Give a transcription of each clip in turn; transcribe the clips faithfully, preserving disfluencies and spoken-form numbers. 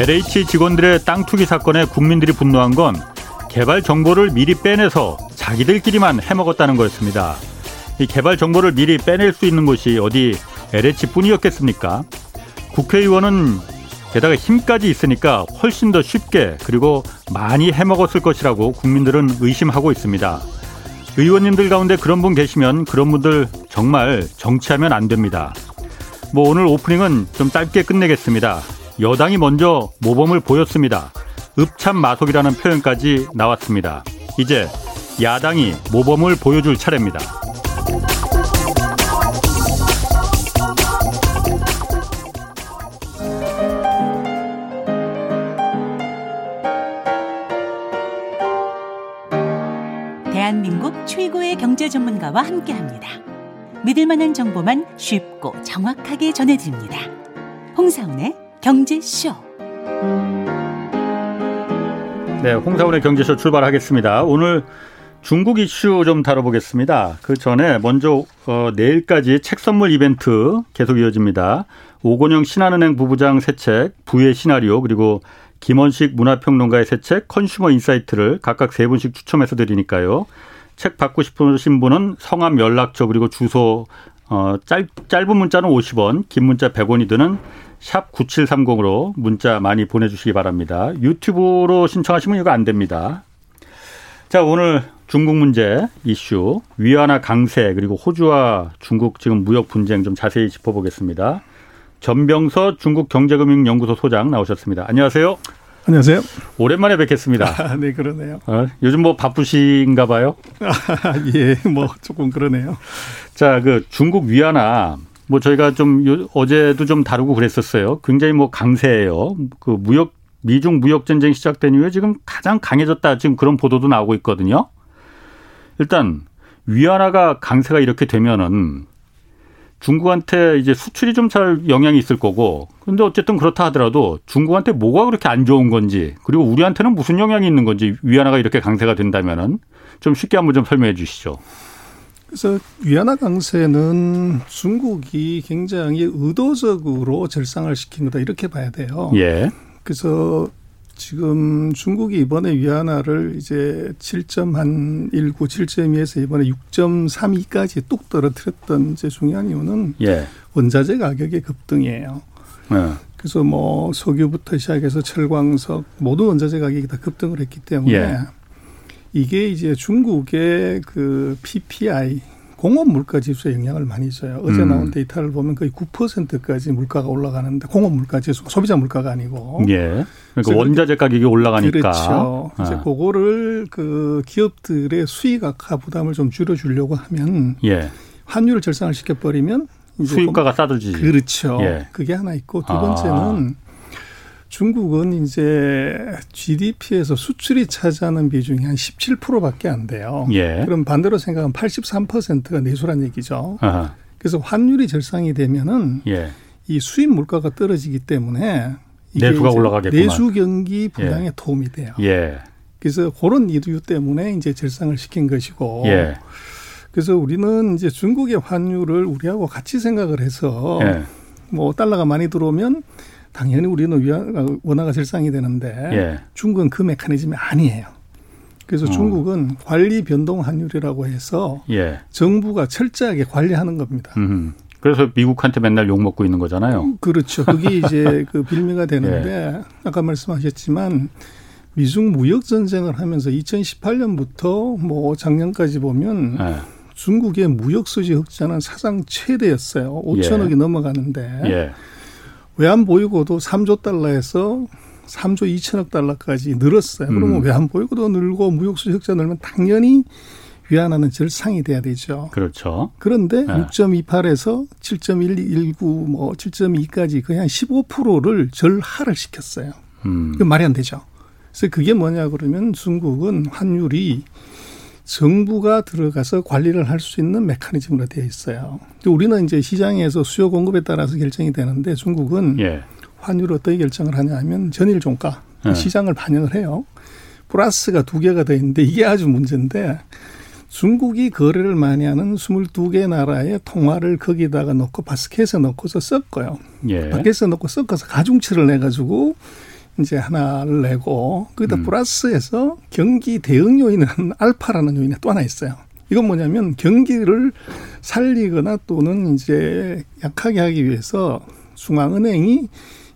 엘에이치 직원들의 땅 투기 사건에 국민들이 분노한 건 개발 정보를 미리 빼내서 자기들끼리만 해먹었다는 거였습니다. 이 개발 정보를 미리 빼낼 수 있는 곳이 어디 엘에이치뿐이었겠습니까? 국회의원은 게다가 힘까지 있으니까 훨씬 더 쉽게 그리고 많이 해먹었을 것이라고 국민들은 의심하고 있습니다. 의원님들 가운데 그런 분 계시면 그런 분들 정말 정치하면 안 됩니다. 뭐 오늘 오프닝은 좀 짧게 끝내겠습니다. 여당이 먼저 모범을 보였습니다. 읍참마속이라는 표현까지 나왔습니다. 이제 야당이 모범을 보여줄 차례입니다. 대한민국 최고의 경제 전문가와 함께합니다. 믿을 만한 정보만 쉽고 정확하게 전해드립니다. 홍사훈의 경제쇼. 네, 홍사훈의 경제쇼 출발하겠습니다. 오늘 중국 이슈 좀 다뤄보겠습니다. 그 전에 먼저 어, 내일까지 책 선물 이벤트 계속 이어집니다. 오건영 신한은행 부부장 새 책 부의 시나리오 그리고 김원식 문화평론가의 새 책 컨슈머 인사이트를 각각 세 분씩 추첨해서 드리니까요. 책 받고 싶으신 분은 성함, 연락처 그리고 주소 어, 짧, 짧은 문자는 오십 원, 긴 문자 백 원이 드는 샵 구칠삼공으로 문자 많이 보내주시기 바랍니다. 유튜브로 신청하시면 이거 안 됩니다. 자, 오늘 중국 문제 이슈, 위안화 강세 그리고 호주와 중국 지금 무역 분쟁 좀 자세히 짚어보겠습니다. 전병서 중국경제금융연구소 소장 나오셨습니다. 안녕하세요. 안녕하세요. 오랜만에 뵙겠습니다. 아, 네, 그러네요. 어, 요즘 뭐 바쁘신가 봐요? 아, 예, 뭐 조금 그러네요. 자, 그 중국 위안화 뭐 저희가 좀 요, 어제도 좀 다루고 그랬었어요. 굉장히 뭐 강세예요. 그 무역 미중 무역 전쟁 시작된 이후에 지금 가장 강해졌다. 지금 그런 보도도 나오고 있거든요. 일단 위안화가 강세가 이렇게 되면은 중국한테 이제 수출이 좀 잘 영향이 있을 거고, 근데 어쨌든 그렇다 하더라도 중국한테 뭐가 그렇게 안 좋은 건지, 그리고 우리한테는 무슨 영향이 있는 건지 위안화가 이렇게 강세가 된다면은 좀 쉽게 한번 좀 설명해 주시죠. 그래서 위안화 강세는 중국이 굉장히 의도적으로 절상을 시킨 거다 이렇게 봐야 돼요. 예. 그래서 지금 중국이 이번에 위안화를 이제 칠 점 일구, 칠 점 이에서 이번에 육 점 삼이까지 뚝 떨어뜨렸던 이제 중요한 이유는 예. 원자재 가격의 급등이에요. 예. 그래서 뭐 석유부터 시작해서 철광석 모두 원자재 가격이 다 급등을 했기 때문에 예. 이게 이제 중국의 그 피피아이 공업 물가 지수에 영향을 많이 줘요. 어제 음. 나온 데이터를 보면 거의 구 퍼센트까지 물가가 올라가는데 공업 물가 지수, 소비자 물가가 아니고. 예. 그러니까 원자재 가격이 올라가니까. 그렇죠. 아. 이제 그거를 그 기업들의 수익 악화 부담을 좀 줄여주려고 하면 예. 환율을 절상을 시켜버리면 이제 수입가가 싸들지. 그렇죠. 예. 그게 하나 있고 두 번째는 아. 중국은 이제 지디피에서 수출이 차지하는 비중이 한 십칠 퍼센트밖에 안 돼요. 예. 그럼 반대로 생각하면 팔십삼 퍼센트가 내수란 얘기죠. 아하. 그래서 환율이 절상이 되면은 예. 이 수입 물가가 떨어지기 때문에 이게 내수가 올라가겠구만. 내수 경기 부양에 예. 도움이 돼요. 예. 그래서 그런 이유 때문에 이제 절상을 시킨 것이고. 예. 그래서 우리는 이제 중국의 환율을 우리하고 같이 생각을 해서 예. 뭐 달러가 많이 들어오면 당연히 우리는 위안화, 원화가 절상이 되는데 예. 중국은 그 메커니즘이 아니에요. 그래서 음. 중국은 관리 변동 환율이라고 해서 예. 정부가 철저하게 관리하는 겁니다. 음. 그래서 미국한테 맨날 욕먹고 있는 거잖아요. 그렇죠. 그게 이제 그 빌미가 되는데 예. 아까 말씀하셨지만 미중 무역 전쟁을 하면서 이천십팔 년부터 뭐 작년까지 보면 예. 중국의 무역 수지 흑자는 사상 최대였어요. 오천억이 예. 넘어가는데. 예. 왜 안 보이고도 삼조 달러에서 삼조 이천억 달러까지 늘었어요. 그러면 음. 왜 안 보이고도 늘고 무역수지 흑자 늘면 당연히 위안화는 절상이 돼야 되죠. 그렇죠. 그런데 네. 육 점 이팔에서 칠 점 일구, 뭐 칠 점 이까지 거의 한 십오 퍼센트를 절하를 시켰어요. 음. 그 말이 안 되죠. 그래서 그게 뭐냐 그러면 중국은 환율이 정부가 들어가서 관리를 할 수 있는 메커니즘으로 되어 있어요. 우리는 이제 시장에서 수요 공급에 따라서 결정이 되는데 중국은 예. 환율을 어떻게 결정을 하냐 하면 전일 종가, 예. 시장을 반영을 해요. 플러스가 두 개가 되어 있는데 이게 아주 문제인데 중국이 거래를 많이 하는 스물두 개 나라의 통화를 거기다가 넣고 바스켓에 넣고서 섞어요. 예. 바스켓에 넣고 섞어서 가중치를 내가지고 이제 하나를 내고 거기다 음. 플러스해서 경기 대응 요인은 알파라는 요인이 또 하나 있어요. 이건 뭐냐면 경기를 살리거나 또는 이제 약하게 하기 위해서 중앙은행이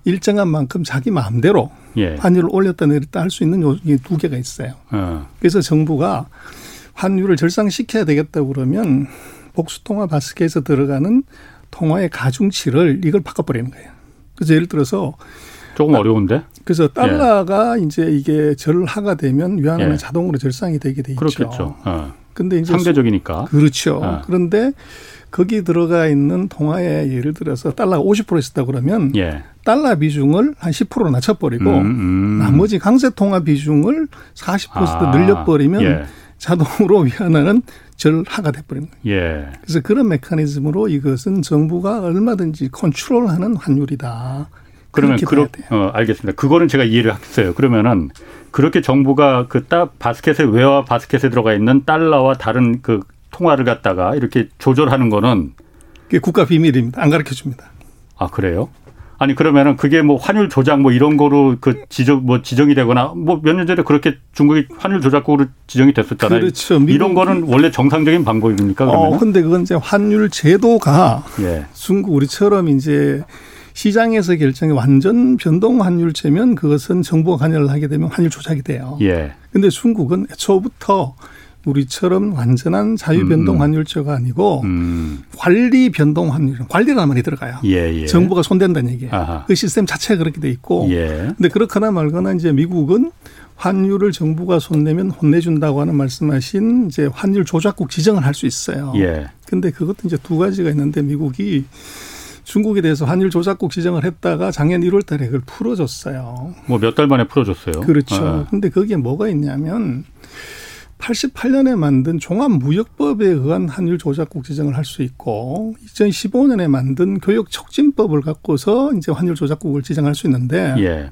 일정한 만큼 자기 마음대로 예. 환율을 올렸다 내렸다 할 수 있는 요 두 개가 있어요. 어. 그래서 정부가 환율을 절상시켜야 되겠다고 그러면 복수통화 바스켓에서 들어가는 통화의 가중치를 이걸 바꿔버리는 거예요. 그래서 예를 들어서 조금 어려운데. 그래서 달러가 예. 이제 이게 절하가 되면 위안화는 예. 자동으로 절상이 되게 돼 있죠. 그렇겠죠. 어. 근데 이제 상대적이니까. 그렇죠. 어. 그런데 거기 들어가 있는 통화에 예를 들어서 달러가 오십 퍼센트 있었다 그러면 예. 달러 비중을 한 십 퍼센트로 낮춰버리고 음, 음. 나머지 강세 통화 비중을 사십 퍼센트 아, 늘려버리면 예. 자동으로 위안화는 절하가 돼버리는 거예요. 예. 그래서 그런 메커니즘으로 이것은 정부가 얼마든지 컨트롤하는 환율이다. 그러면 그렇 어, 알겠습니다. 그거는 제가 이해를 했어요. 그러면은 그렇게 정부가 그 딱 바스켓에 외화 바스켓에 들어가 있는 달러와 다른 그 통화를 갖다가 이렇게 조절하는 거는 그게 국가 비밀입니다. 안 가르쳐 줍니다. 아, 그래요? 아니 그러면은 그게 뭐 환율 조작 뭐 이런 거로 그 지적 뭐 지정이 되거나 뭐 몇 년 전에 그렇게 중국이 환율 조작국으로 지정이 됐었잖아요. 그렇죠. 미국... 이런 거는 원래 정상적인 방법입니까? 그러면? 어, 근데 그건 이제 환율 제도가 예. 중국 우리처럼 이제 시장에서 결정이 완전 변동 환율제면 그것은 정부가 관여를 하게 되면 환율 조작이 돼요. 예. 근데 중국은 애초부터 우리처럼 완전한 자유 변동 음. 환율제가 아니고 음. 관리 변동 환율, 관리라는 말이 들어가요. 예, 예. 정부가 손댄다는 얘기예요. 아하. 그 시스템 자체가 그렇게 돼 있고. 예. 근데 그렇거나 말거나 이제 미국은 환율을 정부가 손내면 혼내준다고 하는 말씀하신 이제 환율 조작국 지정을 할 수 있어요. 예. 근데 그것도 이제 두 가지가 있는데 미국이 중국에 대해서 환율 조작국 지정을 했다가 작년 일월 달에 그걸 풀어줬어요. 뭐 몇 달 만에 풀어줬어요. 그렇죠. 그런데 거기에 뭐가 있냐면 팔십팔 년에 만든 종합무역법에 의한 환율 조작국 지정을 할 수 있고 이천십오 년에 만든 교역촉진법을 갖고서 이제 환율 조작국을 지정할 수 있는데 예.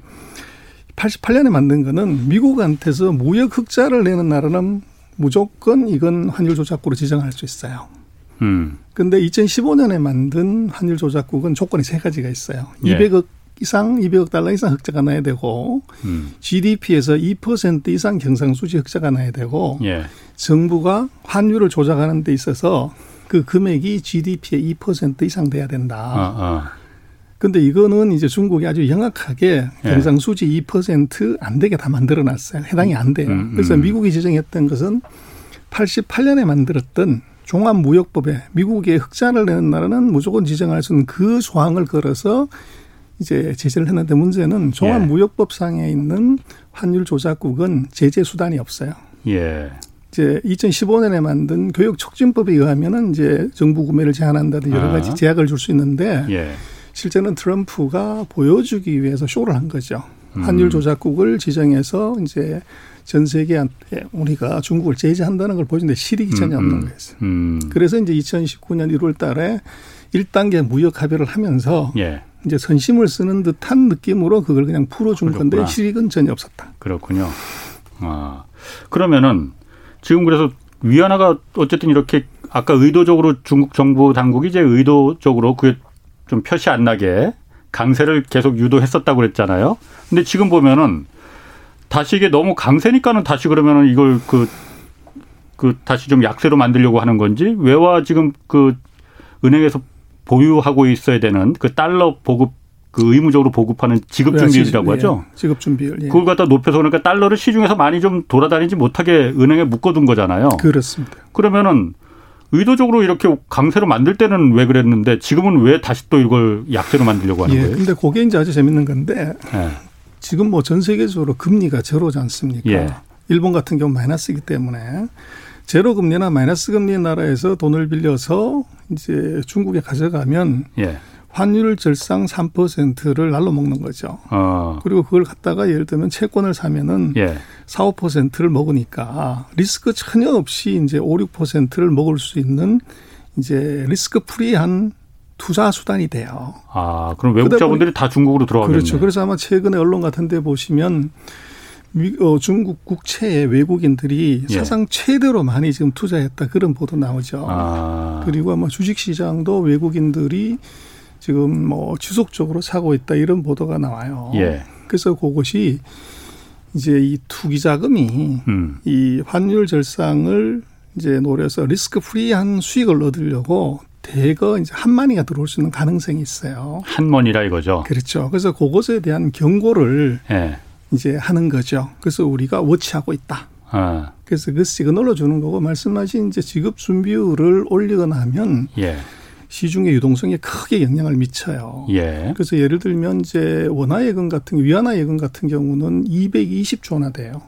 팔십팔 년에 만든 거는 미국한테서 무역 흑자를 내는 나라는 무조건 이건 환율 조작국으로 지정할 수 있어요. 음. 근데 이천십오 년에 만든 환율 조작국은 조건이 세 가지가 있어요. 예. 이백억 이상, 이백억 달러 이상 흑자가 나야 되고, 음. 지디피에서 이 퍼센트 이상 경상수지 흑자가 나야 되고, 예. 정부가 환율을 조작하는 데 있어서 그 금액이 지디피의 이 퍼센트 이상 돼야 된다. 아, 아. 근데 이거는 이제 중국이 아주 영악하게 경상수지 예. 이 퍼센트 안 되게 다 만들어 놨어요. 해당이 안 돼요. 음, 음. 그래서 미국이 지정했던 것은 팔십팔 년에 만들었던 종합무역법에 미국의 흑자를 내는 나라는 무조건 지정할 수 있는 그 조항을 걸어서 이제 제재를 했는데 문제는 종합무역법상에 있는 환율 조작국은 제재 수단이 없어요. 예. 이제 이천십오 년에 만든 교역촉진법에 의하면은 이제 정부 구매를 제한한다든지 여러 가지 제약을 줄 수 있는데 예. 실제는 트럼프가 보여주기 위해서 쇼를 한 거죠. 환율 조작국을 지정해서 이제 전 세계한테 우리가 중국을 제재한다는 걸 보여주는데 실익이 전혀 없는 음, 음, 거였어요. 음. 그래서 이제 이천십구 년 일월 달에 일 단계 무역 합의를 하면서 예. 이제 선심을 쓰는 듯한 느낌으로 그걸 그냥 풀어준 그렇구나. 건데 실익은 전혀 없었다. 그렇군요. 아, 그러면은 지금 그래서 위안화가 어쨌든 이렇게 아까 의도적으로 중국 정부 당국이 이제 의도적으로 그게 좀 표시 안 나게 강세를 계속 유도했었다고 그랬잖아요. 근데 지금 보면은 다시 이게 너무 강세니까는 다시 그러면은 이걸 그, 그 다시 좀 약세로 만들려고 하는 건지 외화 지금 그 은행에서 보유하고 있어야 되는 그 달러 보급 그 의무적으로 보급하는 지급준비율이라고 하죠. 예, 지급준비율. 예. 그걸 갖다 높여서 그러니까 달러를 시중에서 많이 좀 돌아다니지 못하게 은행에 묶어둔 거잖아요. 그렇습니다. 그러면은 의도적으로 이렇게 강세로 만들 때는 왜 그랬는데 지금은 왜 다시 또 이걸 약세로 만들려고 하는 예, 거예요? 근데 그게 이제 아주 재밌는 건데. 예. 지금 뭐 전 세계적으로 금리가 제로지 않습니까? 예. 일본 같은 경우 마이너스이기 때문에 제로 금리나 마이너스 금리의 나라에서 돈을 빌려서 이제 중국에 가져가면 예. 환율 절상 삼 퍼센트를 날로 먹는 거죠. 어. 그리고 그걸 갖다가 예를 들면 채권을 사면은 예. 사, 오 퍼센트를 먹으니까 리스크 전혀 없이 이제 오, 육 퍼센트를 먹을 수 있는 이제 리스크 프리한 투자 수단이 돼요. 아, 그럼 외국자분들이 다 중국으로 들어가겠네요. 그렇죠. 그래서 아마 최근에 언론 같은 데 보시면 미, 어, 중국 국채에 외국인들이 예. 사상 최대로 많이 지금 투자했다. 그런 보도 나오죠. 아. 그리고 아마 주식시장도 외국인들이 지금 뭐 지속적으로 사고 있다. 이런 보도가 나와요. 예. 그래서 그것이 이제 이 투기 자금이 음. 이 환율 절상을 이제 노려서 리스크 프리한 수익을 얻으려고 대거 이제 한마니가 들어올 수 있는 가능성이 있어요. 한머니라 이거죠. 그렇죠. 그래서 그것에 대한 경고를 네. 이제 하는 거죠. 그래서 우리가 워치하고 있다. 아. 그래서 그 시그널로 주는 거고 말씀하신 이제 지급 준비율을 올리거나 하면 예. 시중의 유동성에 크게 영향을 미쳐요. 예. 그래서 예를 들면 이제 원화 예금 같은 위안화 예금 같은 경우는 이백이십조나 돼요.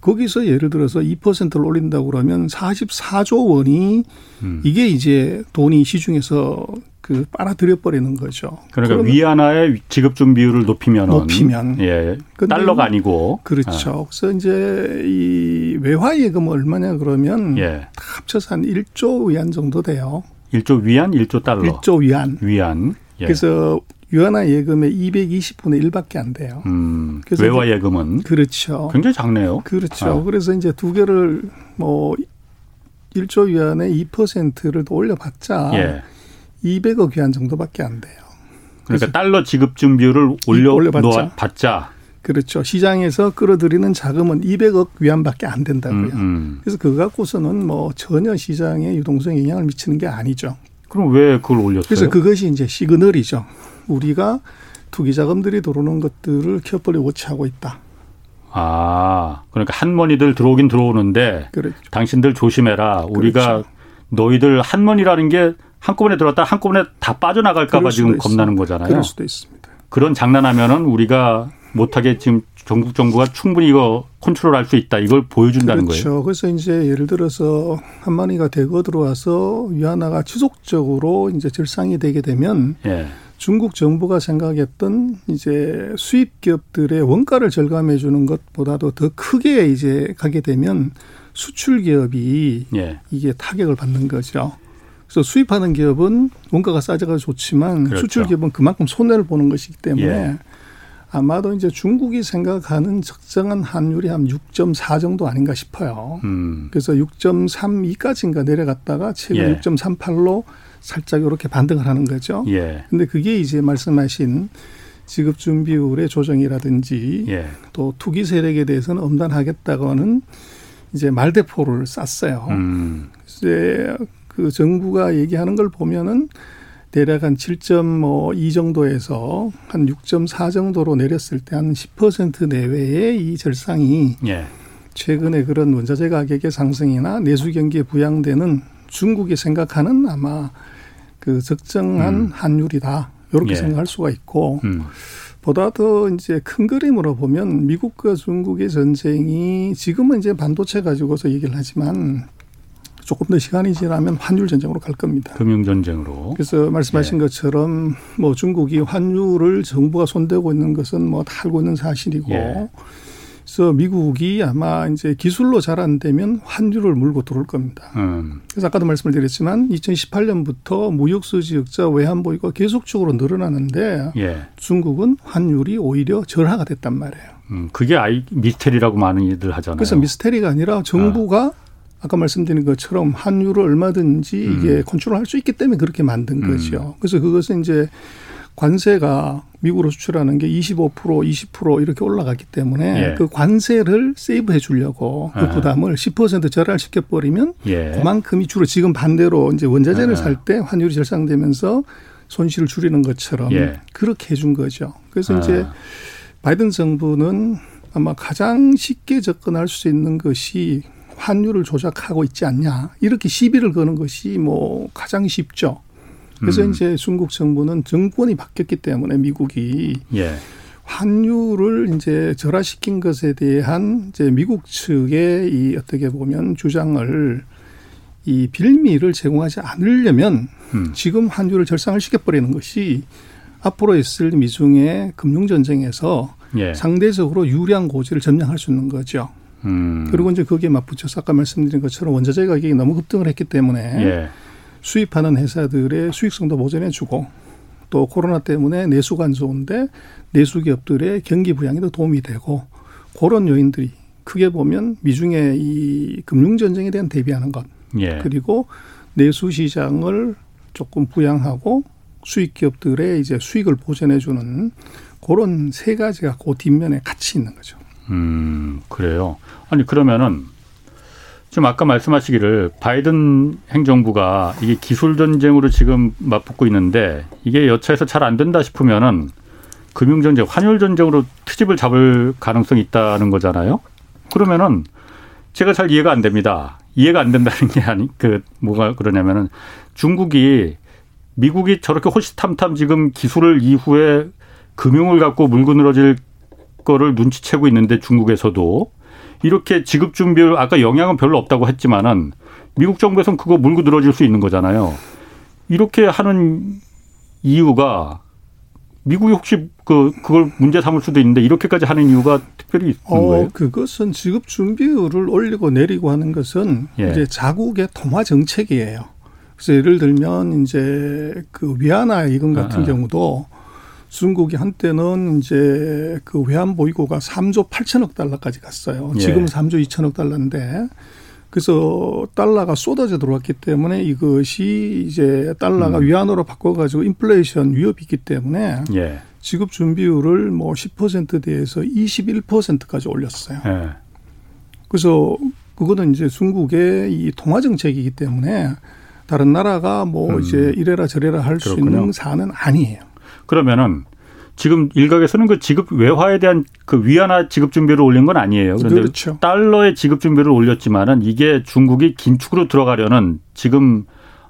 거기서 예를 들어서 이 퍼센트를 올린다고 그러면 사십사조 원이 음. 이게 이제 돈이 시중에서 그 빨아들여 버리는 거죠. 그러니까 위안화의 지급준 비율을 높이면 높이면 예 달러가 아니고 그렇죠. 아. 그래서 이제 이 외화 예금 얼마냐 그러면 예. 다 합쳐서 한 일조 위안 정도 돼요. 일조 위안, 일조 달러. 일조 위안. 위안. 예. 그래서 위안화 예금의 이백이십분의 일밖에 안 돼요. 음, 그래서 외화 예금은 그렇죠. 굉장히 작네요. 그렇죠. 아. 그래서 이제 두 개를 뭐 일조 위안의 이 퍼센트를 더 올려봤자 예. 이백억 위안 정도밖에 안 돼요. 그러니까 달러 지급 준비율을 올려 올려봤자 그렇죠. 시장에서 끌어들이는 자금은 이백억 위안밖에 안 된다고요. 음, 음. 그래서 그거 갖고서는 뭐 전혀 시장에 유동성에 영향을 미치는 게 아니죠. 그럼 왜 그걸 올렸어요? 그래서 그것이 이제 시그널이죠. 우리가 투기 자금들이 들어오는 것들을 캐어풀리 워치하고 있다. 아, 그러니까 한머니들 들어오긴 들어오는데 그렇죠. 당신들 조심해라. 그렇죠. 우리가 너희들 한머니라는 게 한꺼번에 들어왔다 한꺼번에 다 빠져나갈까 봐 지금 있습니다. 겁나는 거잖아요. 그럴 수도 있습니다. 그런 장난하면은 우리가 못하게 지금 전국 정부가 충분히 이거 컨트롤할 수 있다. 이걸 보여준다는 그렇죠. 거예요. 그렇죠. 그래서 이제 예를 들어서 한마니가 대거 들어와서 위안화가 지속적으로 이제 절상이 되게 되면 예. 중국 정부가 생각했던 이제 수입 기업들의 원가를 절감해 주는 것보다도 더 크게 이제 가게 되면 수출 기업이 예. 이게 타격을 받는 거죠. 그래서 수입하는 기업은 원가가 싸져서 좋지만 그렇죠. 수출 기업은 그만큼 손해를 보는 것이기 때문에 예. 아마도 이제 중국이 생각하는 적정한 환율이 한 육 점 사 정도 아닌가 싶어요. 음. 그래서 육 점 삼이까지인가 내려갔다가 최근 예. 육 점 삼팔로 살짝 이렇게 반등을 하는 거죠. 예. 근데 그게 이제 말씀하신 지급 준비율의 조정이라든지 예. 또 투기 세력에 대해서는 엄단하겠다고는 이제 말대포를 쐈어요. 음. 이제 그 정부가 얘기하는 걸 보면은 대략 한 칠 점 이 정도에서 한 육 점 사 정도로 내렸을 때 한 십 퍼센트 내외의 이 절상이 예. 최근에 그런 원자재 가격의 상승이나 내수 경기에 부양되는 중국이 생각하는 아마 그 적정한 음. 환율이다. 이렇게 예. 생각할 수가 있고 음. 보다 더 이제 큰 그림으로 보면 미국과 중국의 전쟁이 지금은 이제 반도체 가지고서 얘기를 하지만 조금 더 시간이 지나면 환율 전쟁으로 갈 겁니다. 금융 전쟁으로. 그래서 말씀하신 예. 것처럼 뭐 중국이 환율을 정부가 손대고 있는 것은 뭐 다 알고 있는 사실이고, 예. 그래서 미국이 아마 이제 기술로 잘 안 되면 환율을 물고 들어올 겁니다. 음. 그래서 아까도 말씀을 드렸지만 이천십팔년부터 무역수지 적자 외환보유가 계속적으로 늘어나는데 예. 중국은 환율이 오히려 절하가 됐단 말이에요. 음, 그게 아이 미스테리라고 많은 이들 하잖아요. 그래서 미스테리가 아니라 정부가 아. 아까 말씀드린 것처럼 환율을 얼마든지 이게 음. 컨트롤할 수 있기 때문에 그렇게 만든 음. 거죠. 그래서 그것은 이제 관세가 미국으로 수출하는 게 이십오 퍼센트, 이십 퍼센트 이렇게 올라갔기 때문에 예. 그 관세를 세이브해 주려고 그 아. 부담을 십 퍼센트 절하를 시켜버리면 예. 그만큼이 주로 지금 반대로 이제 원자재를 아. 살 때 환율이 절상되면서 손실을 줄이는 것처럼 예. 그렇게 해준 거죠. 그래서 아. 이제 바이든 정부는 아마 가장 쉽게 접근할 수 있는 것이 환율을 조작하고 있지 않냐. 이렇게 시비를 거는 것이 뭐 가장 쉽죠. 그래서 음. 이제 중국 정부는 정권이 바뀌었기 때문에 미국이 예. 환율을 이제 절하시킨 것에 대한 이제 미국 측의 이 어떻게 보면 주장을 이 빌미를 제공하지 않으려면 음. 지금 환율을 절상을 시켜버리는 것이 앞으로 있을 미중의 금융전쟁에서 예. 상대적으로 유리한 고지를 점령할 수 있는 거죠. 음. 그리고 이제 거기에 맞붙여서 아까 말씀드린 것처럼 원자재 가격이 너무 급등을 했기 때문에 예. 수입하는 회사들의 수익성도 보전해주고 또 코로나 때문에 내수가 안 좋은데 내수 기업들의 경기 부양에도 도움이 되고 그런 요인들이 크게 보면 미중의 이 금융전쟁에 대한 대비하는 것 예. 그리고 내수 시장을 조금 부양하고 수익 기업들의 이제 수익을 보전해주는 그런 세 가지가 그 뒷면에 같이 있는 거죠. 음, 그래요. 아니, 그러면은 지금 아까 말씀하시기를 바이든 행정부가 이게 기술 전쟁으로 지금 맞붙고 있는데 이게 여차해서 잘 안 된다 싶으면은 금융 전쟁, 환율 전쟁으로 트집을 잡을 가능성이 있다는 거잖아요. 그러면은 제가 잘 이해가 안 됩니다. 이해가 안 된다는 게 아니 그 뭐가 그러냐면은 중국이 미국이 저렇게 호시탐탐 지금 기술을 이후에 금융을 갖고 물고 늘어질 거를 눈치채고 있는데 중국에서도 이렇게 지급 준비율 아까 영향은 별로 없다고 했지만은 미국 정부에서는 그거 물고 늘어질 수 있는 거잖아요. 이렇게 하는 이유가 미국이 혹시 그 그걸 문제 삼을 수도 있는데 이렇게까지 하는 이유가 특별히 있는 어, 거예요? 그것은 지급 준비율을 올리고 내리고 하는 것은 예. 이제 자국의 통화 정책이에요. 그래서 예를 들면 이제 그 위안화 이건 같은 아, 아. 경우도 중국이 한때는 이제 그 외환 보유고가 삼조 팔천억 달러까지 갔어요. 예. 지금 삼조 이천억 달러인데 그래서 달러가 쏟아져 들어왔기 때문에 이것이 이제 달러가 음. 위안으로 바꿔가지고 인플레이션 위협이 있기 때문에 예. 지급 준비율을 뭐 십 퍼센트대에서 이십일 퍼센트까지 올렸어요. 예. 그래서 그거는 이제 중국의 이 통화 정책이기 때문에 다른 나라가 뭐 음. 이제 이래라 저래라 할 수 있는 사안은 아니에요. 그러면은 지금 일각에서는 그 지급 외화에 대한 그 위안화 지급 준비를 올린 건 아니에요. 그런데 그렇죠. 달러의 지급 준비를 올렸지만은 이게 중국이 긴축으로 들어가려는 지금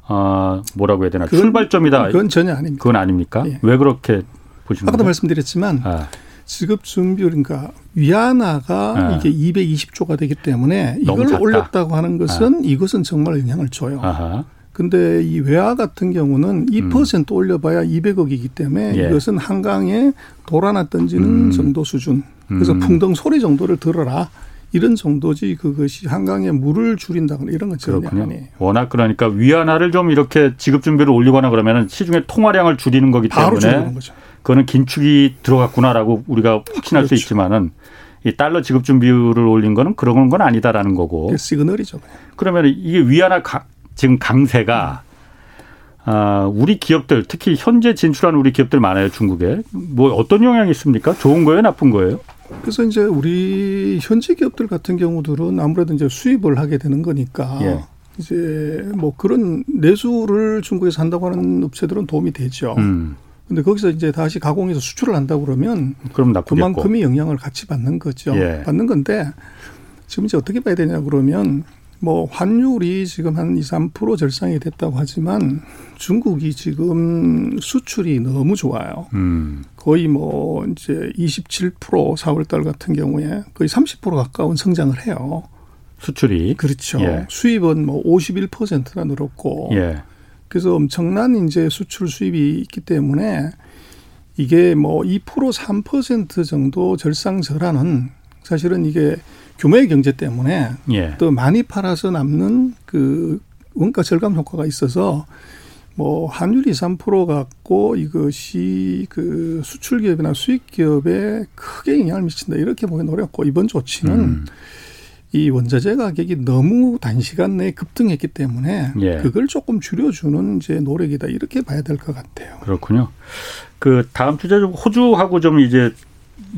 어 뭐라고 해야 되나 그건, 출발점이다. 그건 전혀 아닙니다. 그건 아닙니까? 예. 왜 그렇게 보시는 거예요? 아까도 말씀드렸지만 아. 지급 준비율 그러니까 위안화가 아. 이게 이백이십조가 되기 때문에 이걸 올렸다고 하는 것은 아. 이것은 정말 영향을 줘요. 아하. 근데 이 외화 같은 경우는 이 퍼센트 음. 올려봐야 이백억이기 때문에 예. 이것은 한강에 돌 하나 던지는 음. 정도 수준. 그래서 음. 풍덩 소리 정도를 들어라. 이런 정도지 그것이 한강에 물을 줄인다거나 이런 건 전혀 그렇군요. 아니에요. 워낙 그러니까 위안화를 좀 이렇게 지급 준비를 올리거나 그러면 시중에 통화량을 줄이는 거기 때문에. 바로 줄이는 거죠. 그거는 긴축이 들어갔구나라고 우리가 확신할 그렇죠. 수 있지만은. 이 달러 지급 준비율을 올린 거는 그런 건 아니다라는 거고. 그 시그널이죠. 그러면 이게 위안화 각. 지금 강세가 아, 우리 기업들 특히 현재 진출하는 우리 기업들 많아요 중국에. 뭐 어떤 영향이 있습니까? 좋은 거예요, 나쁜 거예요? 그래서 이제 우리 현지 기업들 같은 경우들은 아무래도 이제 수입을 하게 되는 거니까 예. 이제 뭐 그런 내수를 중국에서 한다고 하는 업체들은 도움이 되죠. 음. 근데 거기서 이제 다시 가공해서 수출을 한다 그러면 그럼 나쁘겠고. 그만큼의 영향을 같이 받는 거죠. 예. 받는 건데 지금 이제 어떻게 봐야 되냐 그러면. 뭐 환율이 지금 한 이, 삼 퍼센트 절상이 됐다고 하지만 중국이 지금 수출이 너무 좋아요. 음. 거의 뭐 이제 이십칠 퍼센트 사월 달 같은 경우에 거의 삼십 퍼센트 가까운 성장을 해요. 수출이. 그렇죠. 예. 수입은 뭐 오십일 퍼센트나 늘었고. 예. 그래서 엄청난 이제 수출 수입이 있기 때문에 이게 뭐 이 퍼센트, 삼 퍼센트 정도 절상설하는 사실은 이게 규모의 경제 때문에 예. 또 많이 팔아서 남는 그 원가 절감 효과가 있어서 뭐 환율이 삼 퍼센트 갖고 이것이 그 수출 기업이나 수익 기업에 크게 영향을 미친다 이렇게 보기는 어렵고 이번 조치는 음. 이 원자재 가격이 너무 단시간 내에 급등했기 때문에 예. 그걸 조금 줄여주는 이제 노력이다 이렇게 봐야 될 것 같아요. 그렇군요. 그 다음 주제 좀 호주하고 좀 이제.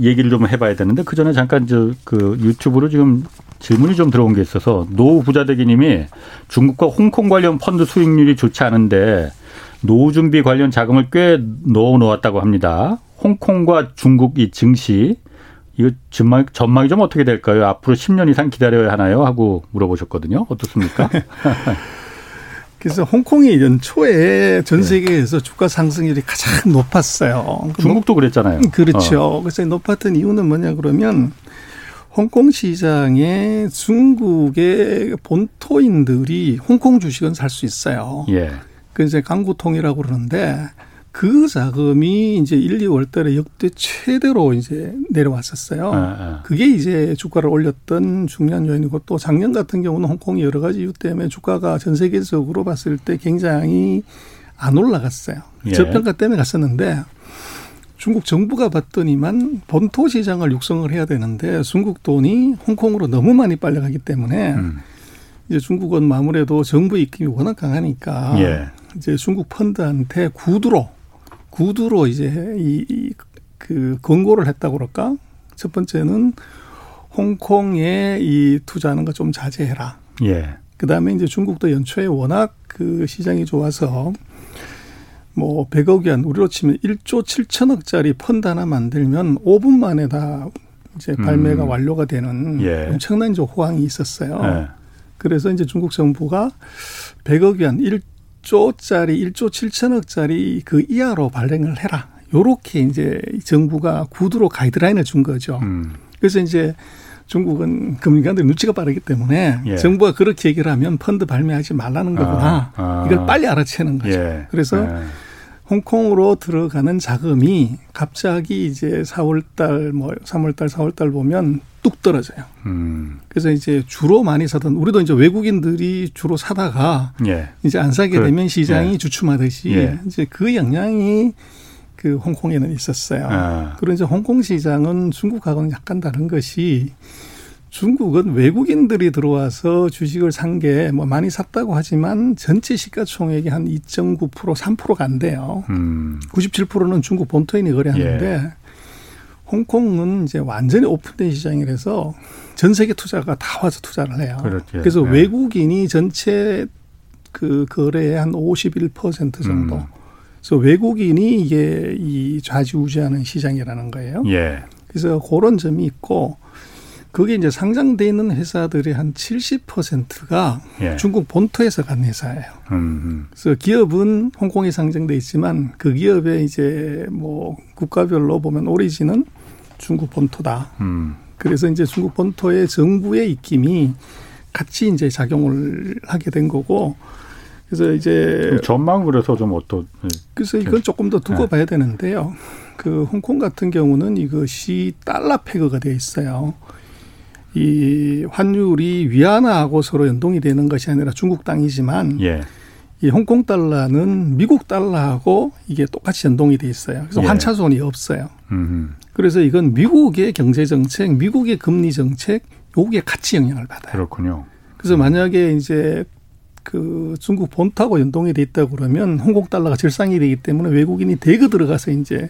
얘기를 좀 해봐야 되는데 그 전에 잠깐 저 그 유튜브로 지금 질문이 좀 들어온 게 있어서 노 부자대기님이 중국과 홍콩 관련 펀드 수익률이 좋지 않은데 노후 준비 관련 자금을 꽤 넣어 놓았다고 합니다. 홍콩과 중국 이 증시 이거 전망 전망이 좀 어떻게 될까요? 앞으로 십 년 이상 기다려야 하나요? 하고 물어보셨거든요. 어떻습니까? 그래서 홍콩이 연초에 전 세계에서 네. 주가 상승률이 가장 높았어요. 중국도 그랬잖아요. 그렇죠. 어. 그래서 높았던 이유는 뭐냐 그러면 홍콩 시장에 중국의 본토인들이 홍콩 주식은 살 수 있어요. 예. 그 이제 강구통이라고 그러는데 그 자금이 이제 일, 이월 달에 역대 최대로 이제 내려왔었어요. 아, 아. 그게 이제 주가를 올렸던 중요한 요인이고 또 작년 같은 경우는 홍콩이 여러 가지 이유 때문에 주가가 전 세계적으로 봤을 때 굉장히 안 올라갔어요. 예. 저평가 때문에 갔었는데 중국 정부가 봤더니만 본토 시장을 육성을 해야 되는데 중국 돈이 홍콩으로 너무 많이 빨려가기 때문에 음. 이제 중국은 아무래도 정부의 입김이 워낙 강하니까 예. 이제 중국 펀드한테 구두로 구두로 이제 이 그 권고를 했다고 그럴까? 첫 번째는 홍콩에 이 투자하는 거 좀 자제해라. 예. 그 다음에 이제 중국도 연초에 워낙 그 시장이 좋아서 뭐 백억 원, 우리로 치면 일조 칠천억짜리 펀드 하나 만들면 오 분 만에 다 이제 발매가 음. 완료가 되는 예. 엄청난 이제 호황이 있었어요. 예. 그래서 이제 중국 정부가 백억 원, 일조짜리, 일조 칠천억짜리 그 이하로 발행을 해라. 요렇게 이제 정부가 구두로 가이드라인을 준 거죠. 음. 그래서 이제 중국은 금융기관들이 눈치가 빠르기 때문에 예. 정부가 그렇게 얘기를 하면 펀드 발매하지 말라는 거구나. 아, 아. 이걸 빨리 알아채는 거죠. 예. 그래서 예. 홍콩으로 들어가는 자금이 갑자기 이제 사월 달, 뭐 삼월 달, 사월 달 보면 뚝 떨어져요. 음. 그래서 이제 주로 많이 사던 우리도 이제 외국인들이 주로 사다가 예. 이제 안 사게 그, 되면 시장이 예. 주춤하듯이 예. 이제 그 영향이 그 홍콩에는 있었어요. 아. 그리고 이제 홍콩 시장은 중국하고는 약간 다른 것이 중국은 외국인들이 들어와서 주식을 산 게 뭐 많이 샀다고 하지만 전체 시가총액이 한 이 점 구 퍼센트, 삼 퍼센트가 안 돼요. 음. 구십칠 퍼센트는 중국 본토인이 거래하는데 예. 홍콩은 이제 완전히 오픈된 시장이라서 전 세계 투자가 다 와서 투자를 해요. 그렇지. 그래서 예. 외국인이 전체 그 거래의 한 오십일 퍼센트 정도. 음. 그래서 외국인이 이게 이 좌지우지하는 시장이라는 거예요. 예. 그래서 그런 점이 있고 그게 이제 상장돼 있는 회사들의 한 칠십 퍼센트가 예. 중국 본토에서 간 회사예요. 음흠. 그래서 기업은 홍콩에 상장돼 있지만 그 기업의 이제 뭐 국가별로 보면 오리진은 중국 본토다. 음. 그래서 이제 중국 본토의 정부의 입김이 같이 이제 작용을 하게 된 거고. 그래서 이제 전망 그래서 좀 어떠? 그래서 이건 조금 더 두고 네. 봐야 되는데요. 그 홍콩 같은 경우는 이것이 달러 페그가 되어 있어요. 이 환율이 위안화하고 서로 연동이 되는 것이 아니라 중국 땅이지만 예. 이 홍콩 달러는 미국 달러하고 이게 똑같이 연동이 되어 있어요. 그래서 예. 환차손이 없어요. 음흠. 그래서 이건 미국의 경제 정책, 미국의 금리 정책 요게 같이 영향을 받아요. 그렇군요. 그래서 만약에 이제 그 중국 본토하고 연동이 돼 있다고 그러면 홍콩 달러가 절상이 되기 때문에 외국인이 대거 들어가서 이제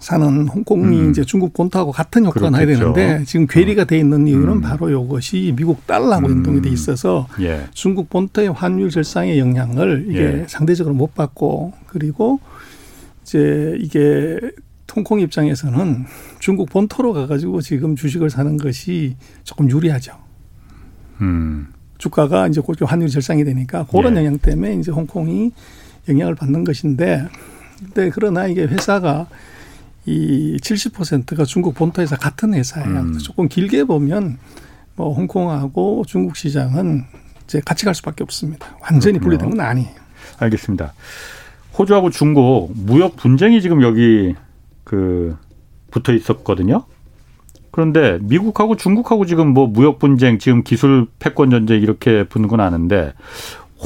사는 홍콩이 음. 이제 중국 본토하고 같은 효과가 나야 되는데 지금 괴리가 돼 있는 이유는 음. 바로 이것이 미국 달러하고 음. 연동이 돼 있어서 예. 중국 본토의 환율 절상의 영향을 이게 예. 상대적으로 못 받고 그리고 이제 이게 홍콩 입장에서는 중국 본토로 가가지고 지금 주식을 사는 것이 조금 유리하죠. 음. 주가가 이제 고점 환율 절상이 되니까 그런 예. 영향 때문에 이제 홍콩이 영향을 받는 것인데, 근데 그러나 이게 회사가 이 칠십 퍼센트가 중국 본토에서 같은 회사예요. 음. 조금 길게 보면 뭐 홍콩하고 중국 시장은 이제 같이 갈 수밖에 없습니다. 완전히 그렇군요. 분리된 건 아니에요. 알겠습니다. 호주하고 중국 무역 분쟁이 지금 여기 그 붙어 있었거든요. 그런데 미국하고 중국하고 지금 뭐 무역 분쟁, 지금 기술 패권 전쟁 이렇게 붙는 건 아는데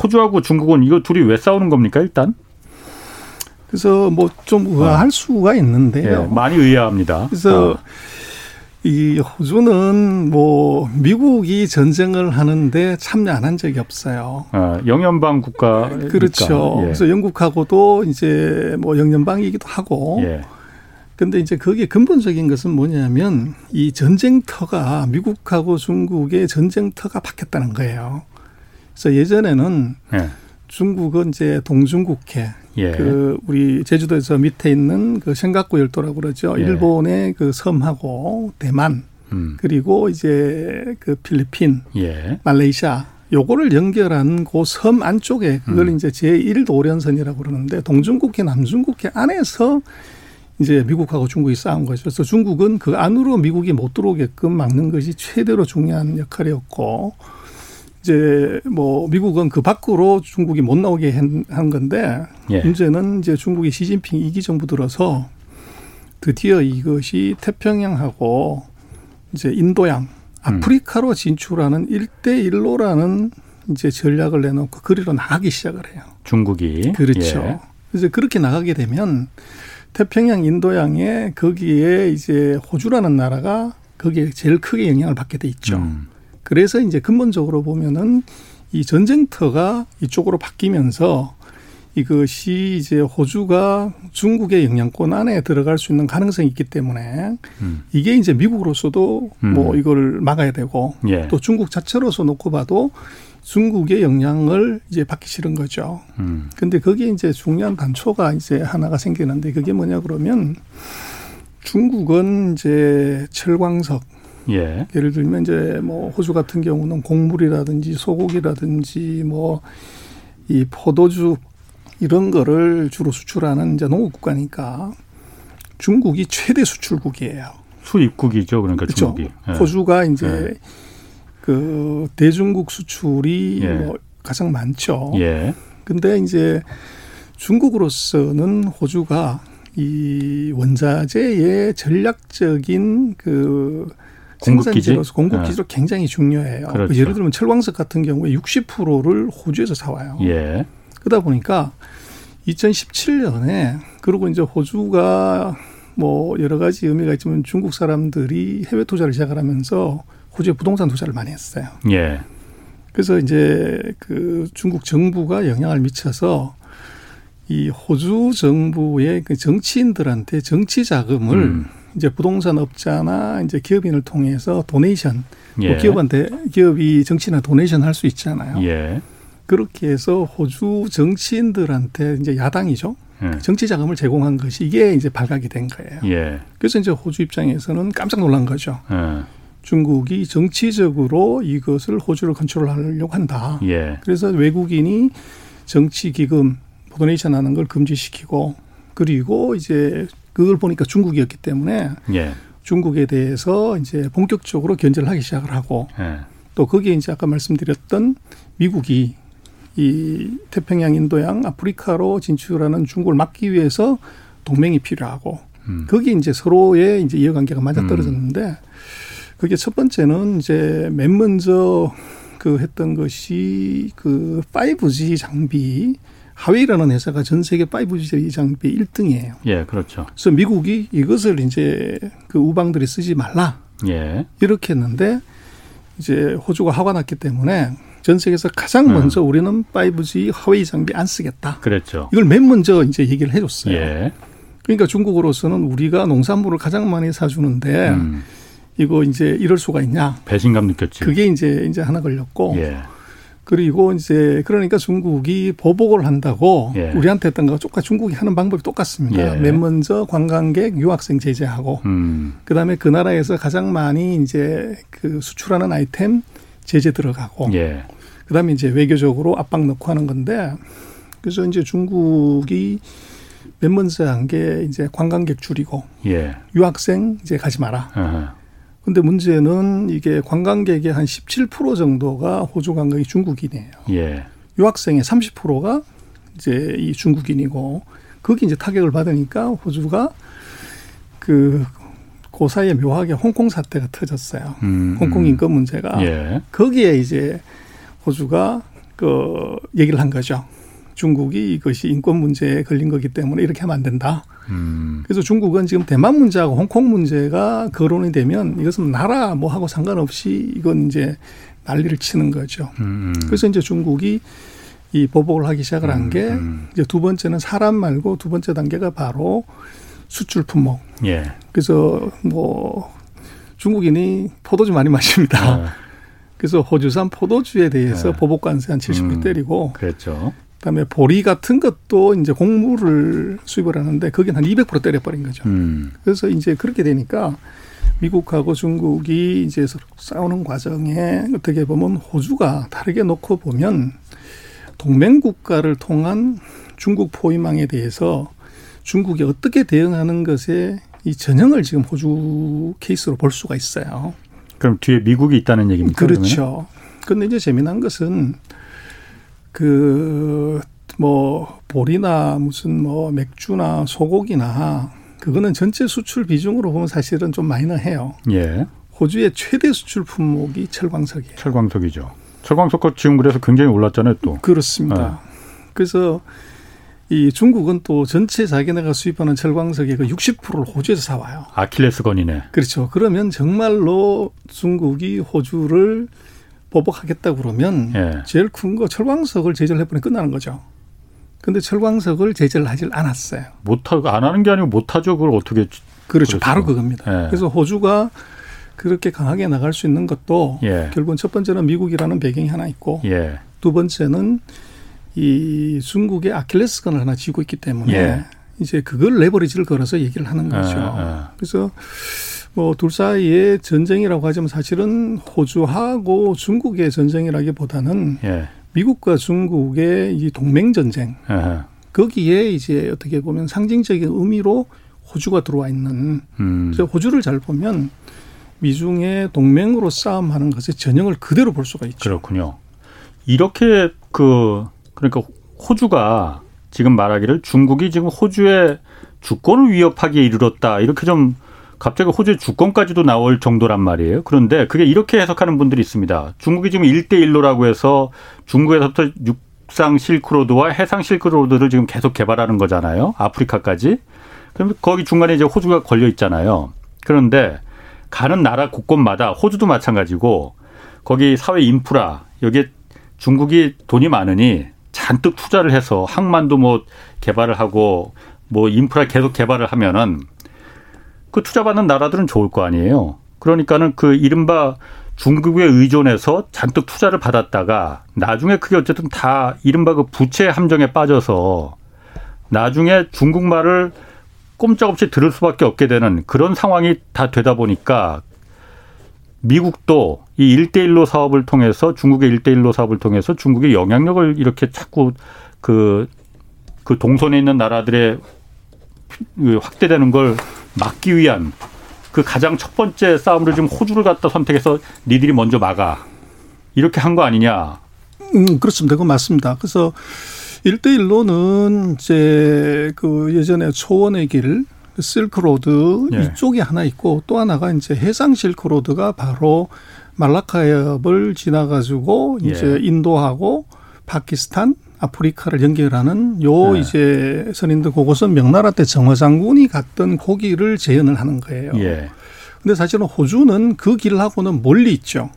호주하고 중국은 이거 둘이 왜 싸우는 겁니까 일단? 그래서 뭐 좀 의아할 어. 수가 있는데요. 예, 많이 의아합니다. 그래서 어. 이 호주는 뭐 미국이 전쟁을 하는데 참여 안 한 적이 없어요. 아, 영연방 국가. 그렇죠. 예. 그래서 영국하고도 이제 뭐 영연방이기도 하고. 예. 근데 이제 그게 근본적인 것은 뭐냐면 이 전쟁터가 미국하고 중국의 전쟁터가 바뀌었다는 거예요. 그래서 예전에는 예. 중국은 이제 동중국해, 예. 그 우리 제주도에서 밑에 있는 그 센카쿠 열도라고 그러죠. 예. 일본의 그 섬하고 대만 음. 그리고 이제 그 필리핀, 예. 말레이시아 요거를 연결한 그 섬 안쪽에 그걸 음. 이제 제일 도련선이라고 그러는데 동중국해, 남중국해 안에서 이제 미국하고 중국이 싸운 거죠. 그래서 중국은 그 안으로 미국이 못 들어오게끔 막는 것이 최대로 중요한 역할이었고, 이제 뭐 미국은 그 밖으로 중국이 못 나오게 한 건데, 예. 문제는 이제 중국이 시진핑 이 기 정부 들어서 드디어 이것이 태평양하고 이제 인도양, 아프리카로 진출하는 일대일로라는 이제 전략을 내놓고 그리로 나가기 시작을 해요. 중국이. 그렇죠. 예. 그래서 그렇게 나가게 되면 태평양, 인도양에 거기에 이제 호주라는 나라가 거기에 제일 크게 영향을 받게 돼 있죠. 음. 그래서 이제 근본적으로 보면은 이 전쟁터가 이쪽으로 바뀌면서 이것이 이제 호주가 중국의 영향권 안에 들어갈 수 있는 가능성이 있기 때문에 음. 이게 이제 미국으로서도 음. 뭐 이걸 막아야 되고 예. 또 중국 자체로서 놓고 봐도 중국의 영향을 이제 받기 싫은 거죠. 음. 근데 거기에 이제 중요한 단초가 이제 하나가 생기는데 그게 뭐냐 그러면 중국은 이제 철광석. 예. 예를 들면 이제 뭐 호주 같은 경우는 곡물이라든지 소고기라든지 뭐 이 포도주 이런 거를 주로 수출하는 이제 농업국가니까 중국이 최대 수출국이에요. 수입국이죠, 그러니까 그렇죠? 중국이. 예. 호주가 이제 예. 그 대중국 수출이 예. 뭐 가장 많죠. 예. 근데 이제 중국으로서는 호주가 이 원자재의 전략적인 그 공급기지로서 공급기지로 예. 굉장히 중요해요. 그렇죠. 예를 들면 철광석 같은 경우에 육십 퍼센트를 호주에서 사와요. 예. 그러다 보니까 이천십칠 년에 그리고 이제 호주가 뭐 여러 가지 의미가 있지만 중국 사람들이 해외 투자를 시작하면서 호주에 부동산 투자를 많이 했어요. 예. 그래서 이제 그 중국 정부가 영향을 미쳐서 이 호주 정부의 그 정치인들한테 정치 자금을 음. 이제 부동산 업자나 이제 기업인을 통해서 도네이션, 예. 뭐 기업한테 기업이 정치나 도네이션 할 수 있잖아요. 예. 그렇게 해서 호주 정치인들한테 이제 야당이죠. 예. 정치 자금을 제공한 것이 이게 이제 발각이 된 거예요. 예. 그래서 이제 호주 입장에서는 깜짝 놀란 거죠. 예. 중국이 정치적으로 이것을 호주를 컨트롤하려고 한다. 예. 그래서 외국인이 정치 기금, 도네이션 하는 걸 금지시키고 그리고 이제 그걸 보니까 중국이었기 때문에 예. 중국에 대해서 이제 본격적으로 견제를 하기 시작을 하고 예. 또 거기에 이제 아까 말씀드렸던 미국이 이 태평양, 인도양, 아프리카로 진출하는 중국을 막기 위해서 동맹이 필요하고 음. 거기에 이제 서로의 이제 이해관계가 맞아떨어졌는데 음. 그게 첫 번째는 이제 맨 먼저 그 했던 것이 그 파이브지 장비 하웨이라는 회사가 전 세계 파이브지 장비 일 등이에요. 예, 그렇죠. 그래서 미국이 이것을 이제 그 우방들이 쓰지 말라. 예. 이렇게 했는데 이제 호주가 화가 났기 때문에 전 세계에서 가장 먼저 음. 우리는 파이브지 하웨이 장비 안 쓰겠다. 그렇죠. 이걸 맨 먼저 이제 얘기를 해줬어요. 예. 그러니까 중국으로서는 우리가 농산물을 가장 많이 사주는데 음. 이거 이제 이럴 수가 있냐. 배신감 느꼈지. 그게 이제 이제 하나 걸렸고. 예. 그리고 이제 그러니까 중국이 보복을 한다고 예. 우리한테 했던 거가 똑같 중국이 하는 방법이 똑같습니다. 예. 맨 먼저 관광객, 유학생 제재하고 음. 그다음에 그 나라에서 가장 많이 이제 그 수출하는 아이템 제재 들어가고 예. 그다음에 이제 외교적으로 압박 넣고 하는 건데 그래서 이제 중국이 맨 먼저 한 게 이제 관광객 줄이고 예. 유학생 이제 가지 마라. 아하. 근데 문제는 이게 관광객의 한 십칠 퍼센트 정도가 호주 관광객이 중국인이에요. 예. 유학생의 삼십 퍼센트가 이제 이 중국인이고 거기 이제 타격을 받으니까 호주가 그, 그 사이에 묘하게 홍콩 사태가 터졌어요. 음, 홍콩 인권 문제가 예. 거기에 이제 호주가 그 얘기를 한 거죠. 중국이 이것이 인권 문제에 걸린 거기 때문에 이렇게 하면 안 된다. 음. 그래서 중국은 지금 대만 문제하고 홍콩 문제가 거론이 되면 이것은 나라 뭐하고 상관없이 이건 이제 난리를 치는 거죠. 음. 그래서 이제 중국이 이 보복을 하기 시작을 음. 한 게 이제 두 번째는 사람 말고 두 번째 단계가 바로 수출 품목. 예. 그래서 뭐 중국인이 포도주 많이 마십니다. 아. 그래서 호주산 포도주에 대해서 아. 보복 관세 한 칠십 퍼센트 음. 때리고. 그렇죠. 그다음에 보리 같은 것도 이제 곡물을 수입을 하는데 거긴 한 이백 퍼센트 때려버린 거죠. 음. 그래서 이제 그렇게 되니까 미국하고 중국이 이제 싸우는 과정에 어떻게 보면 호주가 다르게 놓고 보면 동맹국가를 통한 중국 포위망에 대해서 중국이 어떻게 대응하는 것에 이 전형을 지금 호주 케이스로 볼 수가 있어요. 그럼 뒤에 미국이 있다는 얘기입니까? 그렇죠. 그런데 이제 재미난 것은 그, 뭐, 보리나 무슨 뭐 맥주나 소고기나 그거는 전체 수출 비중으로 보면 사실은 좀 마이너해요. 예. 호주의 최대 수출 품목이 철광석이에요. 철광석이죠. 철광석값 지금 그래서 굉장히 올랐잖아요, 또. 그렇습니다. 예. 그래서 이 중국은 또 전체 자기네가 수입하는 철광석의 그 육십 퍼센트를 호주에서 사와요. 아킬레스건이네. 그렇죠. 그러면 정말로 중국이 호주를 보복하겠다 그러면 예. 제일 큰 거 철광석을 제재를 해버리면 끝나는 거죠. 근데 철광석을 제재를 하질 않았어요. 못 하, 안 하는 게 아니고 못 하죠. 그걸 어떻게. 그렇죠. 그렇죠. 바로 그겁니다. 예. 그래서 호주가 그렇게 강하게 나갈 수 있는 것도 예. 결국은 첫 번째는 미국이라는 배경이 하나 있고 예. 두 번째는 이 중국의 아킬레스건을 하나 쥐고 있기 때문에 예. 이제 그걸 레버리지를 걸어서 얘기를 하는 거죠. 예. 예. 그래서 뭐 둘 사이의 전쟁이라고 하지만 사실은 호주하고 중국의 전쟁이라기보다는 예. 미국과 중국의 이 동맹 전쟁 예. 거기에 이제 어떻게 보면 상징적인 의미로 호주가 들어와 있는. 음. 그래서 호주를 잘 보면 미중의 동맹으로 싸움하는 것의 전형을 그대로 볼 수가 있죠. 그렇군요. 이렇게 그 그러니까 호주가 지금 말하기를 중국이 지금 호주의 주권을 위협하기에 이르렀다. 이렇게 좀 갑자기 호주의 주권까지도 나올 정도란 말이에요. 그런데 그게 이렇게 해석하는 분들이 있습니다. 중국이 지금 일 대 일로라고 해서 중국에서부터 육상 실크로드와 해상 실크로드를 지금 계속 개발하는 거잖아요. 아프리카까지. 그럼 거기 중간에 이제 호주가 걸려 있잖아요. 그런데 가는 나라 곳곳마다 호주도 마찬가지고 거기 사회 인프라 여기에 중국이 돈이 많으니 잔뜩 투자를 해서 항만도 뭐 개발을 하고 뭐 인프라 계속 개발을 하면은 그 투자받는 나라들은 좋을 거 아니에요. 그러니까는 그 이른바 중국에 의존해서 잔뜩 투자를 받았다가 나중에 그게 어쨌든 다 이른바 그 부채 함정에 빠져서 나중에 중국말을 꼼짝없이 들을 수밖에 없게 되는 그런 상황이 다 되다 보니까 미국도 이 일 대 일로 사업을 통해서 중국의 일 대 일로 사업을 통해서 중국의 영향력을 이렇게 자꾸 그, 그 동선에 있는 나라들의 확대되는 걸 막기 위한 그 가장 첫 번째 싸움으로 지금 호주를 갖다 선택해서 니들이 먼저 막아. 이렇게 한 거 아니냐. 음, 그렇습니다. 그건 맞습니다. 그래서 일 대 일로는 이제 그 예전에 초원의 길, 실크로드 예. 이쪽이 하나 있고 또 하나가 이제 해상 실크로드가 바로 말라카해협을 지나가지고 예. 이제 인도하고 파키스탄, 아프리카를 연결하는 요 예. 이제 선인도 고고선 명나라 때 정화장군이 갔던 고기를 재현을 하는 거예요. 예. 근데 사실은 호주는 그 길하고는 멀리 있죠.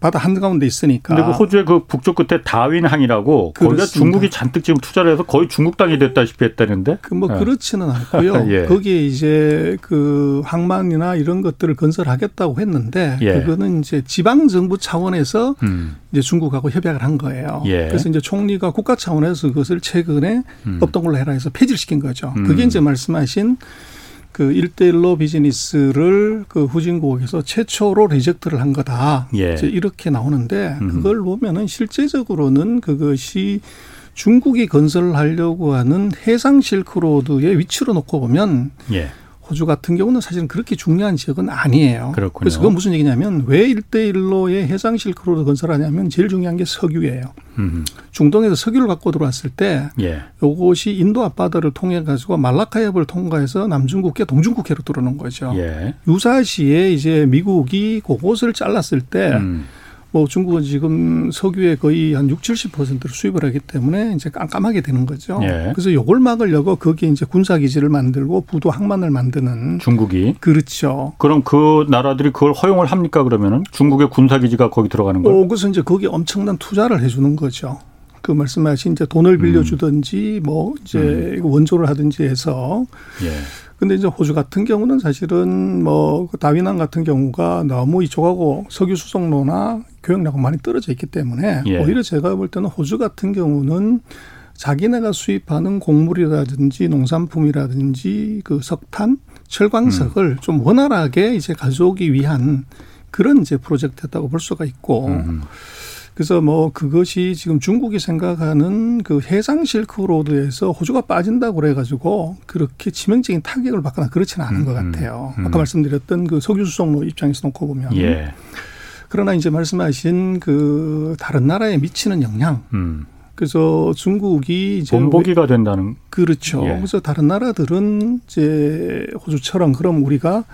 바다 한가운데 있으니까. 근데 그 호주의 그 북쪽 끝에 다윈항이라고 거기가 중국이 잔뜩 지금 투자를 해서 거의 중국 땅이 됐다시피 했다는데. 그 뭐 네. 그렇지는 않고요. 예. 거기에 이제 그 항만이나 이런 것들을 건설하겠다고 했는데 예. 그거는 이제 지방 정부 차원에서 음. 이제 중국하고 협약을 한 거예요. 예. 그래서 이제 총리가 국가 차원에서 그것을 최근에 음. 없던 걸로 해라 해서 폐지를 시킨 거죠. 음. 그게 이제 말씀하신 그 일 대 일로 비즈니스를 그 후진국에서 최초로 리젝트를 한 거다. 예. 이제 이렇게 나오는데 그걸 음. 보면은 실제적으로는 그것이 중국이 건설하려고 하는 해상 실크로드의 위치로 놓고 보면 예. 호주 같은 경우는 사실은 그렇게 중요한 지역은 아니에요. 그렇군요. 그래서 그건 무슨 얘기냐면 왜 일 대 일로의 해상 실크로드 건설하냐면 제일 중요한 게 석유예요. 음흠. 중동에서 석유를 갖고 들어왔을 때 예. 이것이 인도 앞바다를 통해 가지고 말라카해협을 통과해서 남중국해, 동중국해로 들어오는 거죠. 예. 유사시에 이제 미국이 그것을 잘랐을 때 음. 뭐 중국은 지금 석유의 거의 한 육십, 칠십 퍼센트를 수입을 하기 때문에 이제 깜깜하게 되는 거죠. 예. 그래서 이걸 막으려고 거기에 이제 군사기지를 만들고 부도 항만을 만드는. 중국이. 그렇죠. 그럼 그 나라들이 그걸 허용을 합니까 그러면은? 중국의 군사기지가 거기 들어가는 거예요? 어, 그래서 이제 거기에 엄청난 투자를 해 주는 거죠. 그 말씀하신 이제 돈을 빌려주든지 음. 뭐 이제 음. 원조를 하든지 해서. 예. 근데 이제 호주 같은 경우는 사실은 뭐 다윈항 같은 경우가 너무 이쪽하고 석유 수송로나 교역량하고 많이 떨어져 있기 때문에 예. 오히려 제가 볼 때는 호주 같은 경우는 자기네가 수입하는 곡물이라든지 농산품이라든지 그 석탄, 철광석을 음. 좀 원활하게 이제 가져오기 위한 그런 이제 프로젝트였다고 볼 수가 있고. 음. 그래서 뭐 그것이 지금 중국이 생각하는 그 해상 실크로드에서 호주가 빠진다고 그래가지고 그렇게 치명적인 타격을 받거나 그렇지는 않은 음, 것 같아요. 음. 아까 말씀드렸던 그 석유 수송로 입장에서 놓고 보면. 예. 그러나 이제 말씀하신 그 다른 나라에 미치는 영향. 음. 그래서 중국이 이제 본보기가 된다는. 그렇죠. 예. 그래서 다른 나라들은 이제 호주처럼 그럼 우리가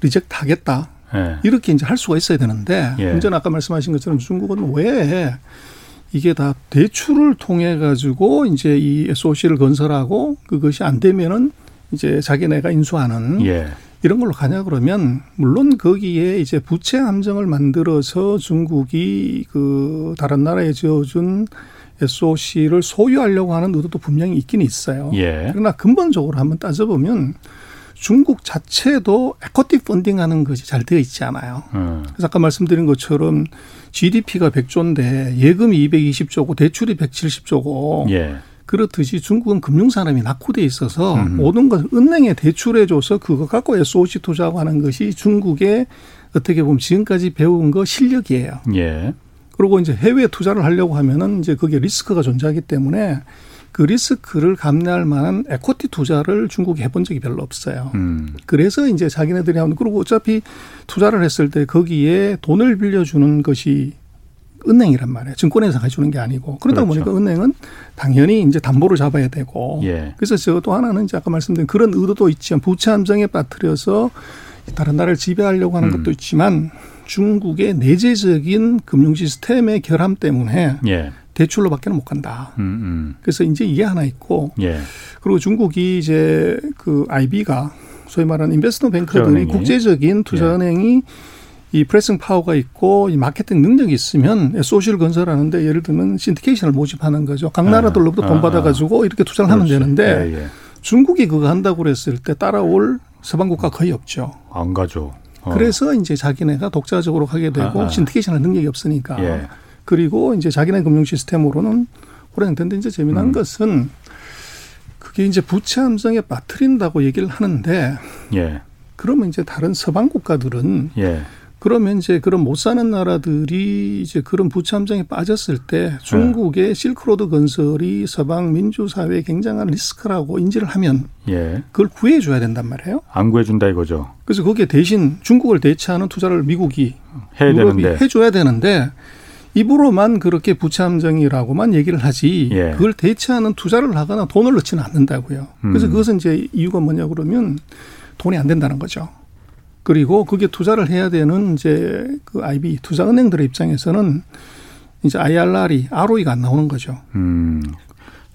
리젝트 하겠다. 예. 이렇게 이제 할 수가 있어야 되는데 예. 문제는 아까 말씀하신 것처럼 중국은 왜 이게 다 대출을 통해 가지고 이제 이 에스오씨를 건설하고 그것이 안 되면은 이제 자기네가 인수하는 예. 이런 걸로 가냐 그러면 물론 거기에 이제 부채 함정을 만들어서 중국이 그 다른 나라에 지어준 에스오씨를 소유하려고 하는 의도도 분명히 있긴 있어요. 예. 그러나 근본적으로 한번 따져보면 중국 자체도 에쿼티 펀딩하는 것이 잘 되어 있지 않아요. 음. 그래서 아까 말씀드린 것처럼 지디피가 백조인데 예금이 이백이십조고 대출이 백칠십조고 예. 그렇듯이 중국은 금융산업이 낙후돼 있어서 음. 모든 것을 은행에 대출해줘서 그거 갖고 에스오씨 투자하고 하는 것이 중국의 어떻게 보면 지금까지 배운 거 실력이에요. 예. 그리고 이제 해외 투자를 하려고 하면은 이제 그게 리스크가 존재하기 때문에 그 리스크를 감내할 만한 에쿼티 투자를 중국이 해본 적이 별로 없어요. 음. 그래서 이제 자기네들이 하는, 그리고 어차피 투자를 했을 때 거기에 돈을 빌려주는 것이 은행이란 말이에요. 증권회사가 해주는 게 아니고. 그러다 그렇죠. 보니까 은행은 당연히 이제 담보를 잡아야 되고. 예. 그래서 저 또 하나는 이제 아까 말씀드린 그런 의도도 있지만 부채 함정에 빠뜨려서 다른 나라를 지배하려고 하는 음. 것도 있지만 중국의 내재적인 금융 시스템의 결함 때문에 예. 대출로밖에는 못 간다. 음, 음. 그래서 이제 이게 하나 있고, 예. 그리고 중국이 이제 그 아이비가 소위 말하는 인베스트먼트 뱅크라든지 국제적인 투자은행이 예. 이 프레싱 파워가 있고 이 마케팅 능력이 있으면 에스오씨를 건설하는데 예를 들면 신디케이션을 모집하는 거죠. 각 나라들로부터 아, 돈 아, 받아가지고 이렇게 투자를 그렇지. 하면 되는데 예, 예. 중국이 그거 한다고 그랬을 때 따라올 서방 국가 거의 없죠. 안 가죠. 어. 그래서 이제 자기네가 독자적으로 하게 되고 아, 아. 신디케이션할 능력이 없으니까. 예. 그리고 이제 자기네 금융 시스템으로는 호랑이인데 이제 재미난 음. 것은 그게 이제 부채 함정에 빠뜨린다고 얘기를 하는데 예. 그러면 이제 다른 서방 국가들은 예. 그러면 이제 그런 못 사는 나라들이 이제 그런 부채 함정에 빠졌을 때 중국의 예. 실크로드 건설이 서방 민주사회에 굉장한 리스크라고 인지를 하면 예. 그걸 구해줘야 된단 말이에요. 안 구해준다 이거죠. 그래서 거기에 대신 중국을 대체하는 투자를 미국이 해야 되는데. 해줘야 되는데 입으로만 그렇게 부채 함정이라고만 얘기를 하지 예. 그걸 대체하는 투자를 하거나 돈을 넣지는 않는다고요. 그래서 음. 그것은 이제 이유가 뭐냐 그러면 돈이 안 된다는 거죠. 그리고 그게 투자를 해야 되는 이제 그 아이비 투자은행들의 입장에서는 이제 아이알알이 알오이가 안 나오는 거죠. 음.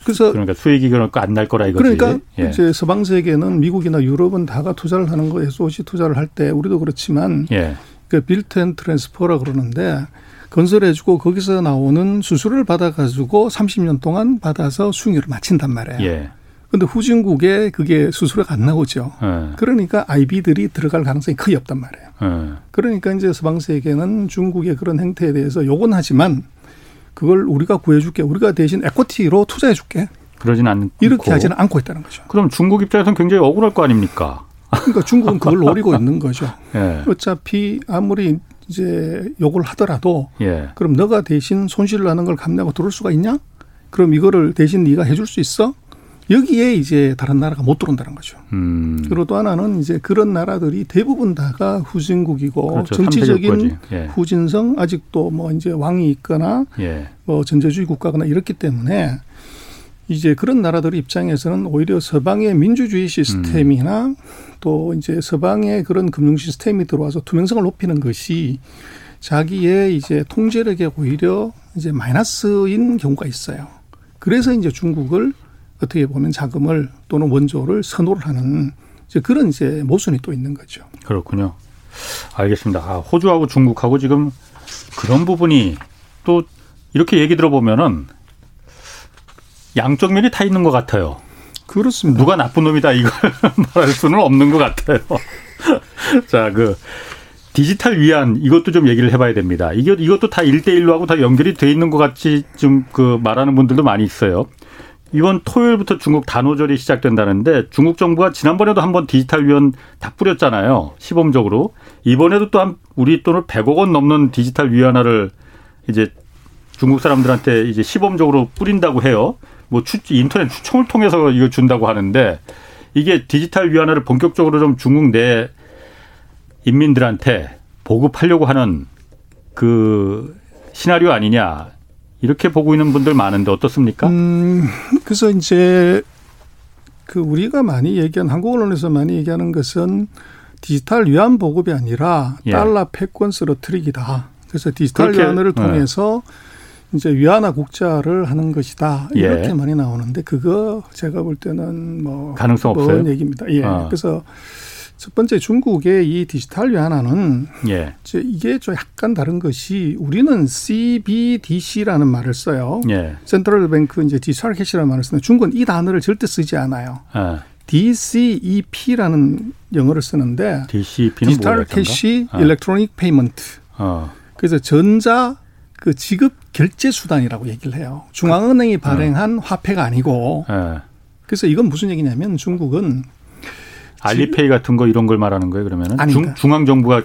그래서 그러니까 수익이 그러니까 안 날 거라 이거지. 그러니까 예. 이제 서방 세계는 미국이나 유럽은 다가 투자를 하는 거 에스오씨 투자를 할 때 우리도 그렇지만 예. 그 빌트 앤 트랜스퍼라 그러는데. 건설해주고 거기서 나오는 수수료를 받아가지고 삼십 년 동안 받아서 수익률을 마친단 말이에요. 예. 그런데 후진국에 그게 수수료가 안 나오죠. 예. 그러니까 아이비들이 들어갈 가능성이 거의 없단 말이에요. 예. 그러니까 이제 서방 세계는 중국의 그런 행태에 대해서 욕은 하지만 그걸 우리가 구해줄게. 우리가 대신 에쿼티로 투자해줄게. 그러진 않고. 이렇게 하지는 않고 있다는 거죠. 그럼 중국 입장에서는 굉장히 억울할 거 아닙니까? 그러니까 중국은 그걸 노리고 있는 거죠. 예. 어차피 아무리 이제 욕을 하더라도 예. 그럼 너가 대신 손실을 나는 걸 감내하고 들어올 수가 있냐? 그럼 이거를 대신 네가 해줄 수 있어? 여기에 이제 다른 나라가 못 들어온다는 거죠. 음. 그리고 또 하나는 이제 그런 나라들이 대부분 다가 후진국이고 그렇죠. 정치적인 예. 후진성 아직도 뭐 이제 왕이 있거나 예. 뭐 전제주의 국가거나 이렇기 때문에 이제 그런 나라들 입장에서는 오히려 서방의 민주주의 시스템이나 음. 또 이제 서방의 그런 금융 시스템이 들어와서 투명성을 높이는 것이 자기의 이제 통제력에 오히려 이제 마이너스인 경우가 있어요. 그래서 이제 중국을 어떻게 보면 자금을 또는 원조를 선호를 하는 이제 그런 이제 모순이 또 있는 거죠. 그렇군요. 알겠습니다. 아, 호주하고 중국하고 지금 그런 부분이 또 이렇게 얘기 들어보면은 양쪽 면이 다 있는 것 같아요. 그렇습니다. 누가 나쁜 놈이다 이걸 말할 수는 없는 것 같아요. 자, 그 디지털 위안 이것도 좀 얘기를 해봐야 됩니다. 이게 이것도 다 일대일로 하고 다 연결이 돼 있는 것 같이 좀 그 말하는 분들도 많이 있어요. 이번 토요일부터 중국 단오절이 시작된다는데 중국 정부가 지난번에도 한번 디지털 위안 다 뿌렸잖아요. 시범적으로 이번에도 또 한 우리 돈을 백억 원 넘는 디지털 위안화를 이제 중국 사람들한테 이제 시범적으로 뿌린다고 해요. 뭐 추, 인터넷 추첨을 통해서 이거 준다고 하는데 이게 디지털 위안화를 본격적으로 좀 중국 내 인민들한테 보급하려고 하는 그 시나리오 아니냐 이렇게 보고 있는 분들 많은데 어떻습니까? 음, 그래서 이제 그 우리가 많이 얘기한 한국 언론에서 많이 얘기하는 것은 디지털 위안 보급이 아니라 예. 달러 패권 쓰러뜨리기다. 그래서 디지털 그렇게, 위안화를 통해서 네. 이제 위안화 국자를 하는 것이다. 이렇게 예. 많이 나오는데 그거 제가 볼 때는 뭐 가능성 없어요. 얘기입니다. 예. 아. 그래서 첫 번째 중국의 이 디지털 위안화는 예. 이게 좀 약간 다른 것이 우리는 씨비디씨라는 말을 써요. 예. 센트럴 뱅크 이제 디지털 캐시라는 말을 쓰는데 중국은 이 단어를 절대 쓰지 않아요. 아. 디씨이피라는 영어를 쓰는데 디씨이피는 디지털 캐시 아. 일렉트로닉 페이먼트. 아. 그래서 전자 그 지급 결제 수단이라고 얘기를 해요. 중앙은행이 발행한 음. 화폐가 아니고. 예. 그래서 이건 무슨 얘기냐면 중국은 알리페이 같은 거 이런 걸 말하는 거예요, 그러면은? 중, 중앙정부가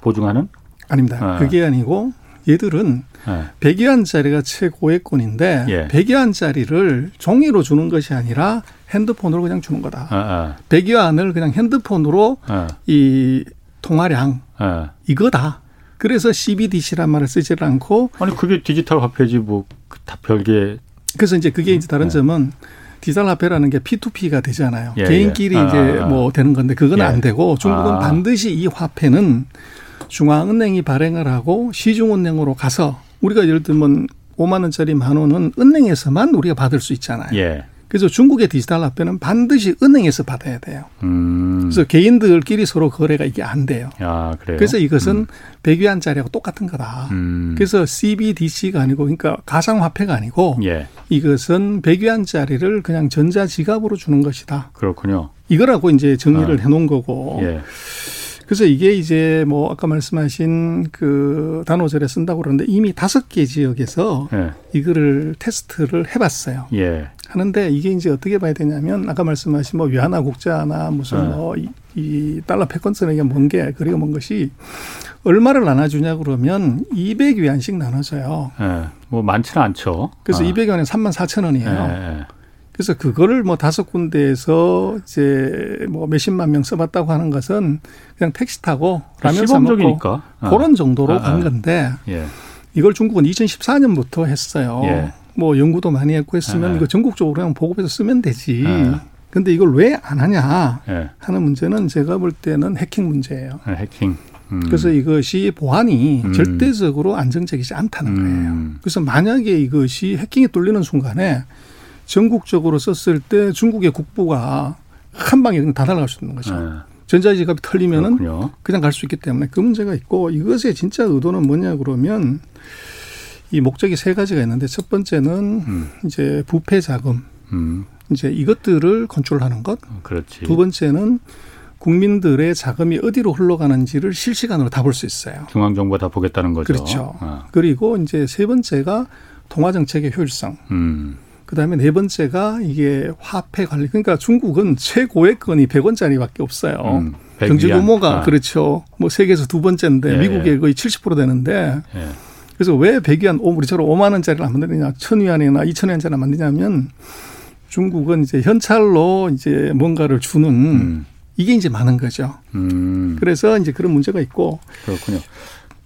보증하는? 아닙니다. 예. 그게 아니고 얘들은 예. 백위안짜리가 최고액권인데 예. 백위안짜리를 종이로 주는 것이 아니라 핸드폰으로 그냥 주는 거다. 아, 아. 백위안을 그냥 핸드폰으로 아. 이 통화량 아. 이거다. 그래서 씨비디씨란 말을 쓰질 않고. 아니 그게 디지털 화폐지 뭐 다 별개. 그래서 이제 그게 이제 다른 네. 점은 디지털 화폐라는 게 피투피가 되잖아요. 예, 개인끼리 예. 이제 아, 뭐 되는 건데 그건 예. 안 되고 중국은 아. 반드시 이 화폐는 중앙은행이 발행을 하고 시중은행으로 가서 우리가 예를 들면 오만 원짜리 만 원은 은행에서만 우리가 받을 수 있잖아요. 예. 그래서 중국의 디지털 화폐는 반드시 은행에서 받아야 돼요. 음. 그래서 개인들끼리 서로 거래가 이게 안 돼요. 아, 그래요? 그래서 이것은 음. 백위안짜리하고 똑같은 거다. 음. 그래서 씨비디씨가 아니고 그러니까 가상화폐가 아니고 예. 이것은 백위안짜리를 그냥 전자지갑으로 주는 것이다. 그렇군요. 이거라고 이제 정리를 아. 해놓은 거고. 예. 그래서 이게 이제 뭐 아까 말씀하신 그 단오절에 쓴다고 그러는데 이미 다섯 개 지역에서 예. 이거를 테스트를 해봤어요. 예. 하는데 이게 이제 어떻게 봐야 되냐면 아까 말씀하신 뭐 위안화 국자나 무슨 예. 뭐 이, 이 달러 패권선에게 뭔 게 그리고 뭔 것이 얼마를 나눠주냐 그러면 이백 위안씩 나눠줘요. 예. 뭐 많지는 않죠. 그래서 아. 이백 위안에 삼만 사천 원이에요. 예. 그래서 그거를 뭐 다섯 군데에서 이제 뭐 몇십만 명 써봤다고 하는 것은 그냥 택시 타고 라면 사 먹고 아. 그런 정도로 아, 아. 간 건데 예. 이걸 중국은 이천십사 년부터 했어요. 예. 뭐 연구도 많이 했고 했으면 아. 이거 전국적으로 그냥 보급해서 쓰면 되지. 그런데 아. 이걸 왜 안 하냐 예. 하는 문제는 제가 볼 때는 해킹 문제예요. 아, 해킹. 음. 그래서 이것이 보안이 음. 절대적으로 안정적이지 않다는 거예요. 음. 그래서 만약에 이것이 해킹이 뚫리는 순간에 전국적으로 썼을 때 중국의 국부가 한 방에 그냥 다 날아갈 수 있는 거죠. 네. 전자지갑이 털리면은 그렇군요. 그냥 갈 수 있기 때문에 그 문제가 있고 이것의 진짜 의도는 뭐냐 그러면 이 목적이 세 가지가 있는데 첫 번째는 음. 이제 부패 자금, 음. 이제 이것들을 컨트롤하는 것. 그렇지. 두 번째는 국민들의 자금이 어디로 흘러가는지를 실시간으로 다 볼 수 있어요. 중앙정부가 다 보겠다는 거죠. 그렇죠. 아. 그리고 이제 세 번째가 통화 정책의 효율성. 음. 그다음에 네 번째가 이게 화폐 관리. 그러니까 중국은 최고액권이 백 원짜리밖에 없어요. 음, 경제 규모가 아. 그렇죠. 뭐 세계에서 두 번째인데 예, 미국의 예. 거의 칠십 퍼센트 되는데. 예. 그래서 왜 백 위안, 우리처럼 오만 원짜리를 안 만드느냐. 천 위안이나 이천 위안짜리를 만드냐면 중국은 이제 현찰로 이제 뭔가를 주는 음. 이게 이제 많은 거죠. 음. 그래서 이제 그런 문제가 있고. 그렇군요.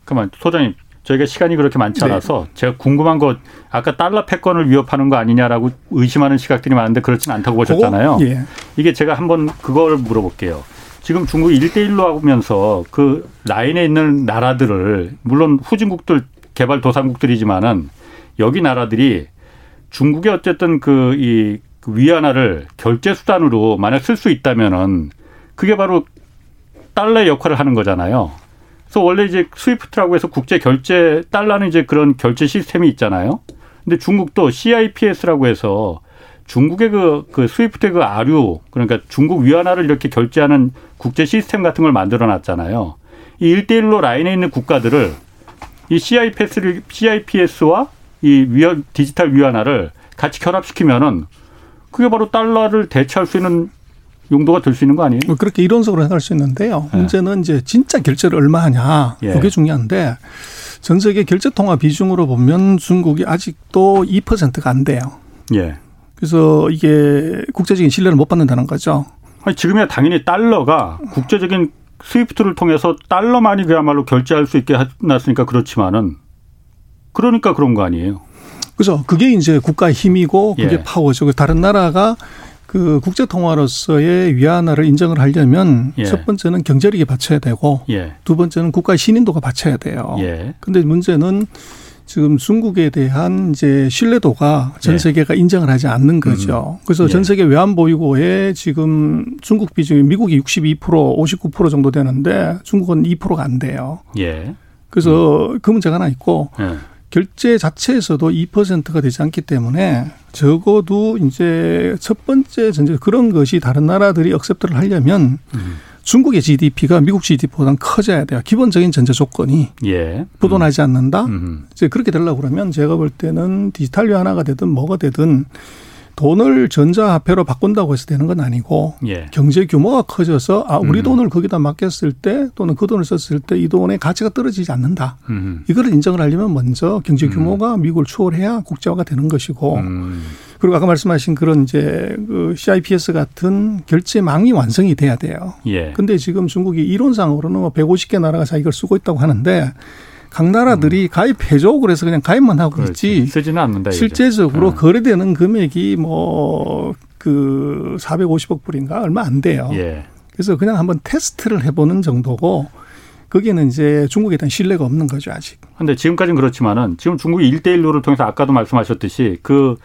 그만 소장님. 저희가 시간이 그렇게 많지 않아서 네. 제가 궁금한 거 아까 달러 패권을 위협하는 거 아니냐라고 의심하는 시각들이 많은데 그렇진 않다고 보셨잖아요. 어? 예. 이게 제가 한번 그걸 물어볼게요. 지금 중국이 일 대 일로 하면서 그 라인에 있는 나라들을 물론 후진국들 개발도상국들이지만은 여기 나라들이 중국의 어쨌든 그 이 위안화를 결제 수단으로 만약 쓸 수 있다면은 그게 바로 달러의 역할을 하는 거잖아요. 그래서 원래 이제 스위프트라고 해서 국제 결제 달러는 이제 그런 결제 시스템이 있잖아요. 근데 중국도 씨아이피에스라고 해서 중국의 그, 그 스위프트의 그 아류 그러니까 중국 위안화를 이렇게 결제하는 국제 시스템 같은 걸 만들어놨잖아요. 이 일 대 일로 라인에 있는 국가들을 이 씨아이피에스를 씨아이피에스와 이 위안, 디지털 위안화를 같이 결합시키면은 그게 바로 달러를 대체할 수 있는. 용도가 될 수 있는 거 아니에요? 그렇게 이론적으로 해갈 수 있는데요. 네. 문제는 이제 진짜 결제를 얼마 하냐. 예. 그게 중요한데 전 세계 결제통화 비중으로 보면 중국이 아직도 이 퍼센트가 안 돼요. 예. 그래서 이게 국제적인 신뢰를 못 받는다는 거죠. 아니, 지금이야 당연히 달러가 국제적인 스위프트를 통해서 달러만이 그야말로 결제할 수 있게 해놨으니까 그렇지만은 그러니까 그런 거 아니에요. 그죠. 그게 이제 국가의 힘이고 그게 예. 파워죠. 다른 나라가 그 국제통화로서의 위안화를 인정을 하려면 예. 첫 번째는 경제력이 받쳐야 되고 예. 두 번째는 국가의 신인도가 받쳐야 돼요. 그런데 예. 문제는 지금 중국에 대한 이제 신뢰도가 전 세계가 네. 인정을 하지 않는 거죠. 음. 그래서 네. 전 세계 외환 보유고에 지금 중국 비중이 미국이 육십이 퍼센트, 오십구 퍼센트 정도 되는데 중국은 이 퍼센트가 안 돼요. 예. 그래서 음. 그 문제가 하나 있고 네. 결제 자체에서도 이 퍼센트가 되지 않기 때문에 적어도 이제 첫 번째 전제 그런 것이 다른 나라들이 억셉트를 하려면 음. 중국의 지디피가 미국 지디피보다는 커져야 돼요. 기본적인 전제 조건이 예. 부도나지 않는다. 음. 이제 그렇게 되려고 그러면 제가 볼 때는 디지털 위안화가 되든 뭐가 되든 돈을 전자화폐로 바꾼다고 해서 되는 건 아니고 예. 경제 규모가 커져서 아 우리 음. 돈을 거기다 맡겼을 때 또는 그 돈을 썼을 때 이 돈의 가치가 떨어지지 않는다. 음. 이거를 인정을 하려면 먼저 경제 규모가 음. 미국을 초월해야 국제화가 되는 것이고 음. 그리고 아까 말씀하신 그런 이제 그 씨아이피에스 같은 결제망이 완성이 돼야 돼요. 그런데 예. 지금 중국이 이론상으로는 백오십 개 나라가 자기를 쓰고 있다고 하는데 각 나라들이 음. 가입해줘 그래서 그냥 가입만 하고 그렇지. 있지. 쓰지는 않는다. 실제적으로 음. 거래되는 금액이 뭐 그 사백오십억 불인가 얼마 안 돼요. 예. 그래서 그냥 한번 테스트를 해보는 정도고 거기에는 이제 중국에 대한 신뢰가 없는 거죠 아직. 그런데 지금까지는 그렇지만은 지금 중국이 일 대일 로를 통해서 아까도 말씀하셨듯이 그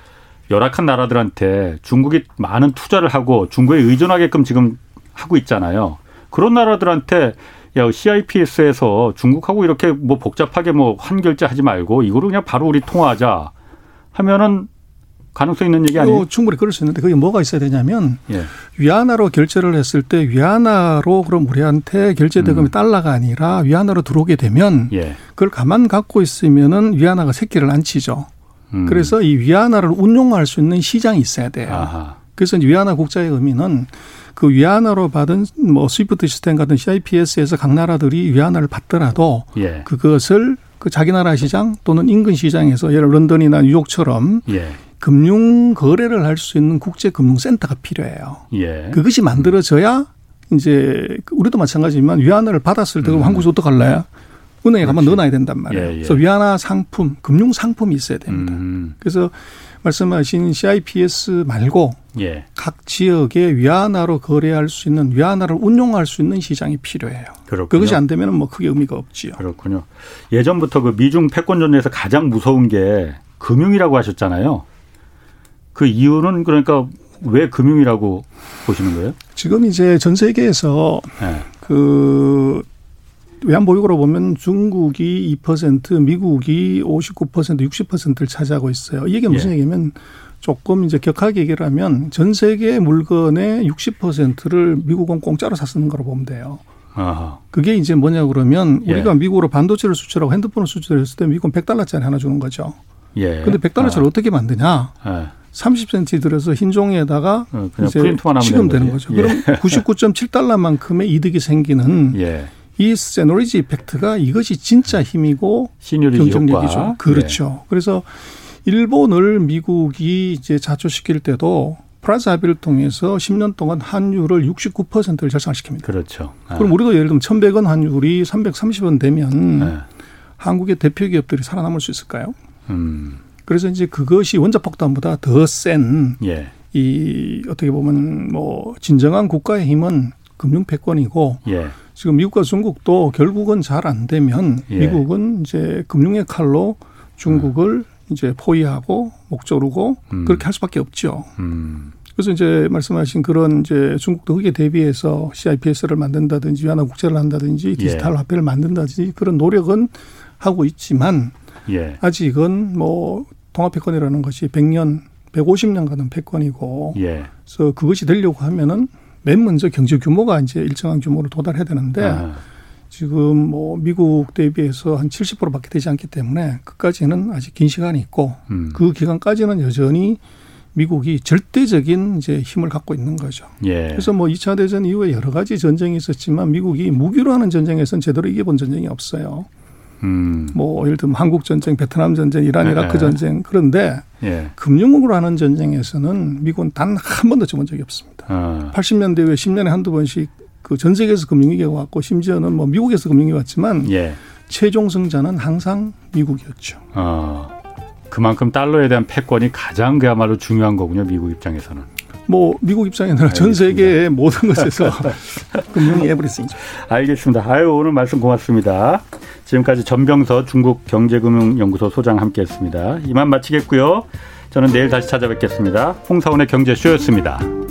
열악한 나라들한테 중국이 많은 투자를 하고 중국에 의존하게끔 지금 하고 있잖아요. 그런 나라들한테 야 씨아이피에스에서 중국하고 이렇게 뭐 복잡하게 뭐 환결제 하지 말고 이거로 그냥 바로 우리 통화하자 하면은 가능성 있는 얘기 아니에요? 충분히 그럴 수 있는데 그게 뭐가 있어야 되냐면 예. 위안화로 결제를 했을 때 위안화로 그럼 우리한테 결제 대금이 음. 달러가 아니라 위안화로 들어오게 되면 예. 그걸 가만 갖고 있으면은 위안화가 새끼를 안 치죠. 음. 그래서 이 위안화를 운용할 수 있는 시장이 있어야 돼요. 아하. 그래서 위안화 국자의 의미는 그 위안화로 받은 뭐 스위프트 시스템 같은 씨아이피에스에서 각 나라들이 위안화를 받더라도 예. 그것을 그 자기 나라 시장 또는 인근 시장에서 예를 런던이나 뉴욕처럼 예. 금융 거래를 할 수 있는 국제 금융 센터가 필요해요. 예. 그것이 만들어져야 이제 우리도 마찬가지지만 위안화를 받았을 때 음. 한국에서 어떡할래? 은행에 가면 넣어놔야 된단 말이에요. 예, 예. 그래서 위안화 상품, 금융 상품이 있어야 됩니다. 음. 그래서 말씀하신 씨아이피에스 말고 예. 각 지역에 위안화로 거래할 수 있는 위안화를 운용할 수 있는 시장이 필요해요. 그렇군요. 그것이 안 되면 뭐 크게 의미가 없지요. 그렇군요. 예전부터 그 미중 패권 전쟁에서 가장 무서운 게 금융이라고 하셨잖아요. 그 이유는 그러니까 왜 금융이라고 보시는 거예요? 지금 이제 전 세계에서 예. 그 외환 보유고로 보면 중국이 이 퍼센트, 미국이 오십구 퍼센트, 육십 퍼센트를 차지하고 있어요. 이게 무슨 예. 얘기냐면 조금 이제 격하게 얘기를 하면 전 세계 물건의 육십 퍼센트를 미국은 공짜로 사 쓰는 거로 보면 돼요. 아하. 그게 이제 뭐냐 그러면 예. 우리가 미국으로 반도체를 수출하고 핸드폰을 수출했을 때 미국은 백 달러짜리 하나 주는 거죠. 예. 근데 백 달러짜리를 아. 어떻게 만드냐? 아. 삼십 센티미터 들어서 흰 종이에다가 어, 이제 시금되는 거죠. 예. 그럼 구십구 점 칠 달러만큼의 이득이 생기는 예. 이 세노리지 이펙트가 이것이 진짜 힘이고 경쟁력이죠. 효과. 그렇죠. 예. 그래서 일본을 미국이 이제 자초시킬 때도 프라자 합의를 통해서 십 년 동안 환율을 육십구 퍼센트를 절상시킵니다. 그렇죠. 아. 그럼 우리도 예를 들면 천백 원 환율이 삼백삼십 원 되면 아. 한국의 대표 기업들이 살아남을 수 있을까요? 음. 그래서 이제 그것이 원자폭탄보다 더 센 예. 이 어떻게 보면 뭐 진정한 국가의 힘은 금융 패권이고 예. 지금 미국과 중국도 결국은 잘 안 되면 예. 미국은 이제 금융의 칼로 중국을 음. 이제 포위하고 목조르고 음. 그렇게 할 수밖에 없죠. 음. 그래서 이제 말씀하신 그런 이제 중국도 흑에 대비해서 씨아이피에스를 만든다든지 위안화 국제를 한다든지 디지털 예. 화폐를 만든다든지 그런 노력은 하고 있지만 예. 아직은 뭐 통화패권이라는 것이 백 년, 백오십 년 가는 패권이고 예. 그래서 그것이 되려고 하면은 맨 먼저 경제 규모가 이제 일정한 규모로 도달해야 되는데 아. 지금 뭐 미국 대비해서 한 칠십 퍼센트밖에 되지 않기 때문에 그까지는 아직 긴 시간이 있고 음. 그 기간까지는 여전히 미국이 절대적인 이제 힘을 갖고 있는 거죠. 예. 그래서 뭐 이 차 대전 이후에 여러 가지 전쟁이 있었지만 미국이 무기로 하는 전쟁에서는 제대로 이겨본 전쟁이 없어요. 음. 뭐 예를 들면 한국 전쟁, 베트남 전쟁, 이란 이라크 예. 전쟁 그런데 예. 금융으로 하는 전쟁에서는 미국은 단 한 번도 져본 적이 없습니다. 아. 팔십 년대 후에 십 년에 한두 번씩 그 전 세계에서 금융위기가 왔고 심지어는 뭐 미국에서 금융위기가 왔지만 예. 최종 승자는 항상 미국이었죠. 아. 그만큼 달러에 대한 패권이 가장 그야말로 중요한 거군요. 미국 입장에서는. 뭐 미국 입장에는 전 세계의 모든 곳에서 금융이 에브리싱이죠. 알겠습니다. 아유 오늘 말씀 고맙습니다. 지금까지 전병서 중국경제금융연구소 소장 함께했습니다. 이만 마치겠고요. 저는 내일 다시 찾아뵙겠습니다. 홍사원의 경제쇼였습니다.